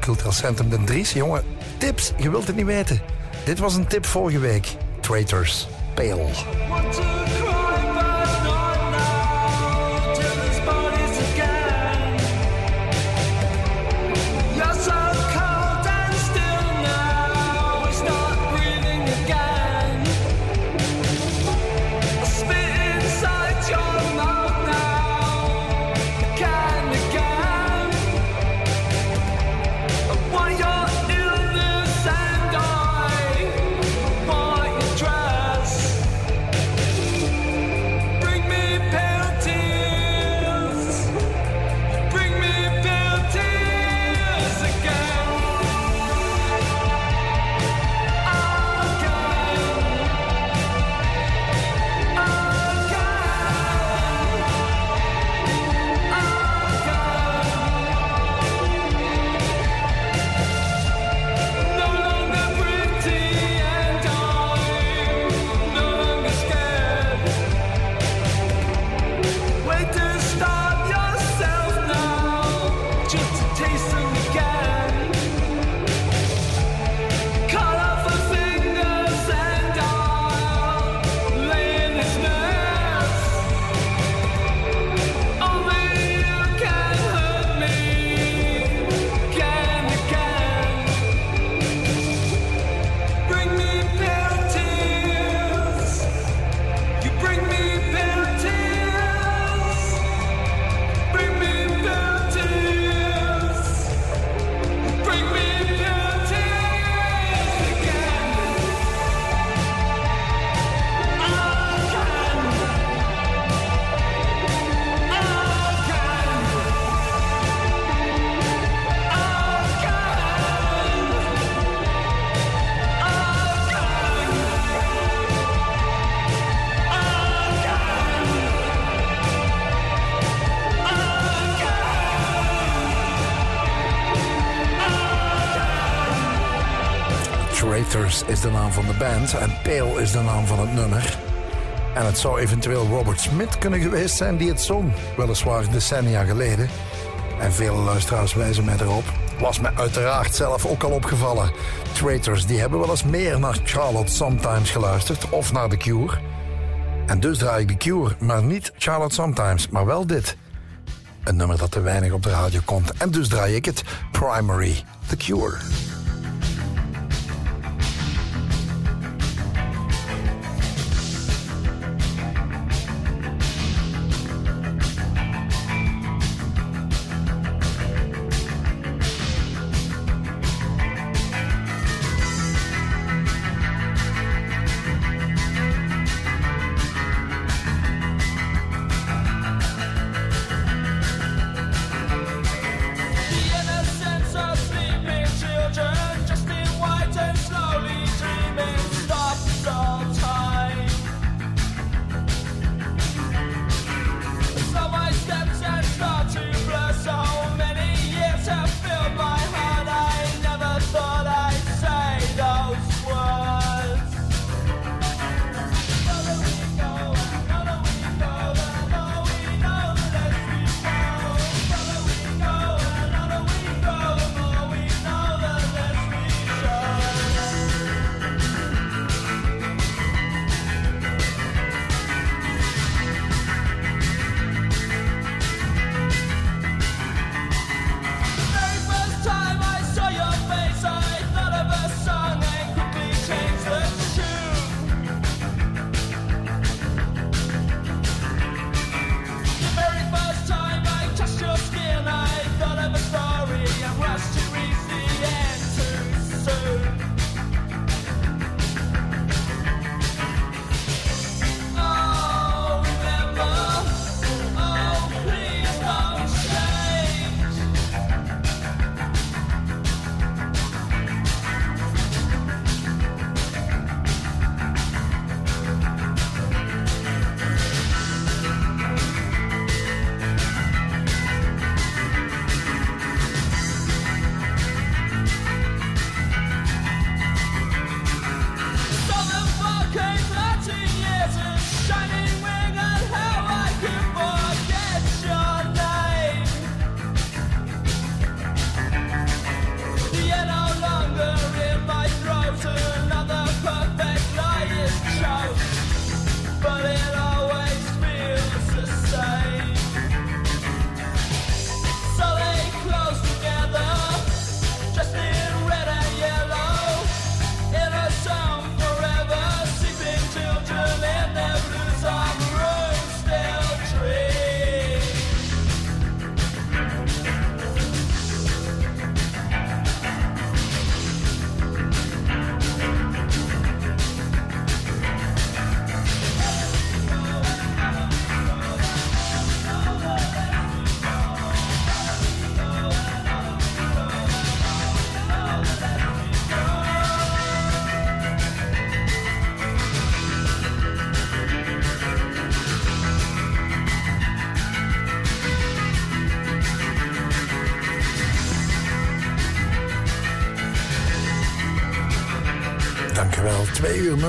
Cultureel Centrum Den Dries. Jongen, tips, je wilt het niet weten. Dit was een tip vorige week. Traitors. Pale. Traitors is de naam van de band en Pale is de naam van het nummer. En het zou eventueel Robert Smith kunnen geweest zijn die het zong, weliswaar decennia geleden. En vele luisteraars wijzen mij erop. Was me uiteraard zelf ook al opgevallen. Traitors die hebben wel eens meer naar Charlotte Sometimes geluisterd of naar The Cure. En dus draai ik The Cure, maar niet Charlotte Sometimes, maar wel dit. Een nummer dat te weinig op de radio komt. En dus draai ik het, Primary, The Cure.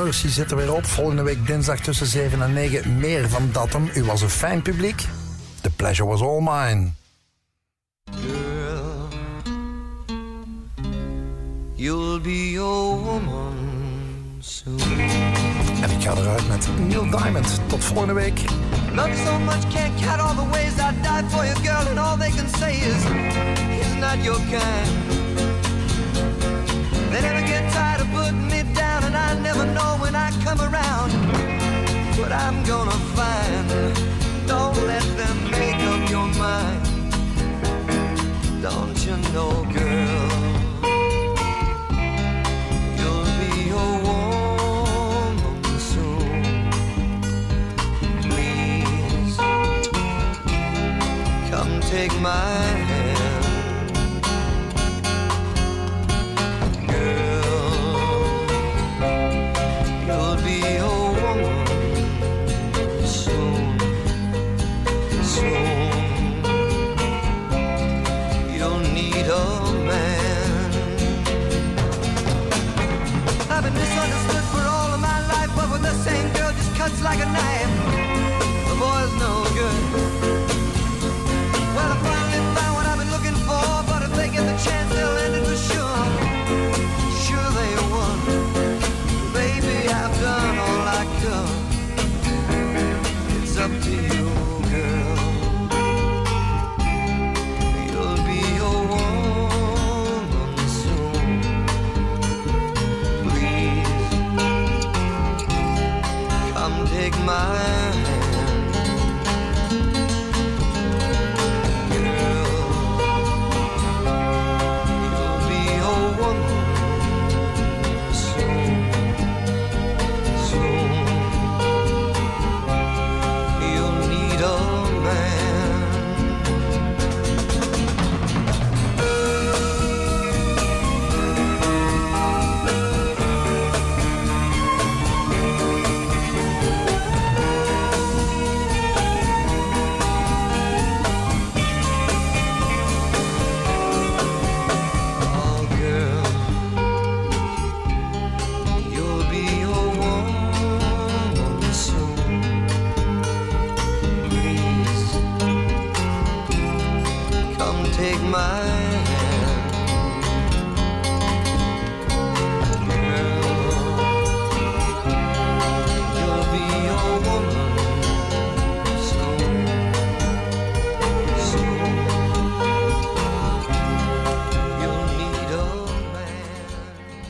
Mercy zit er weer op. Volgende week dinsdag tussen 7 en 9. Meer van datum. U was een fijn publiek. The pleasure was all mine. Girl, you'll be your woman soon. En ik ga eruit met Neil Diamond. Tot volgende week. Love so much, can't count all the ways I died for your girl. And all they can say is, he's not your kind. They never get tired of putting me down, and I never know when I come around what I'm gonna find. Don't let them make up your mind. Don't you know, girl, you'll be a woman soon. Please, come take my hand. like a knife.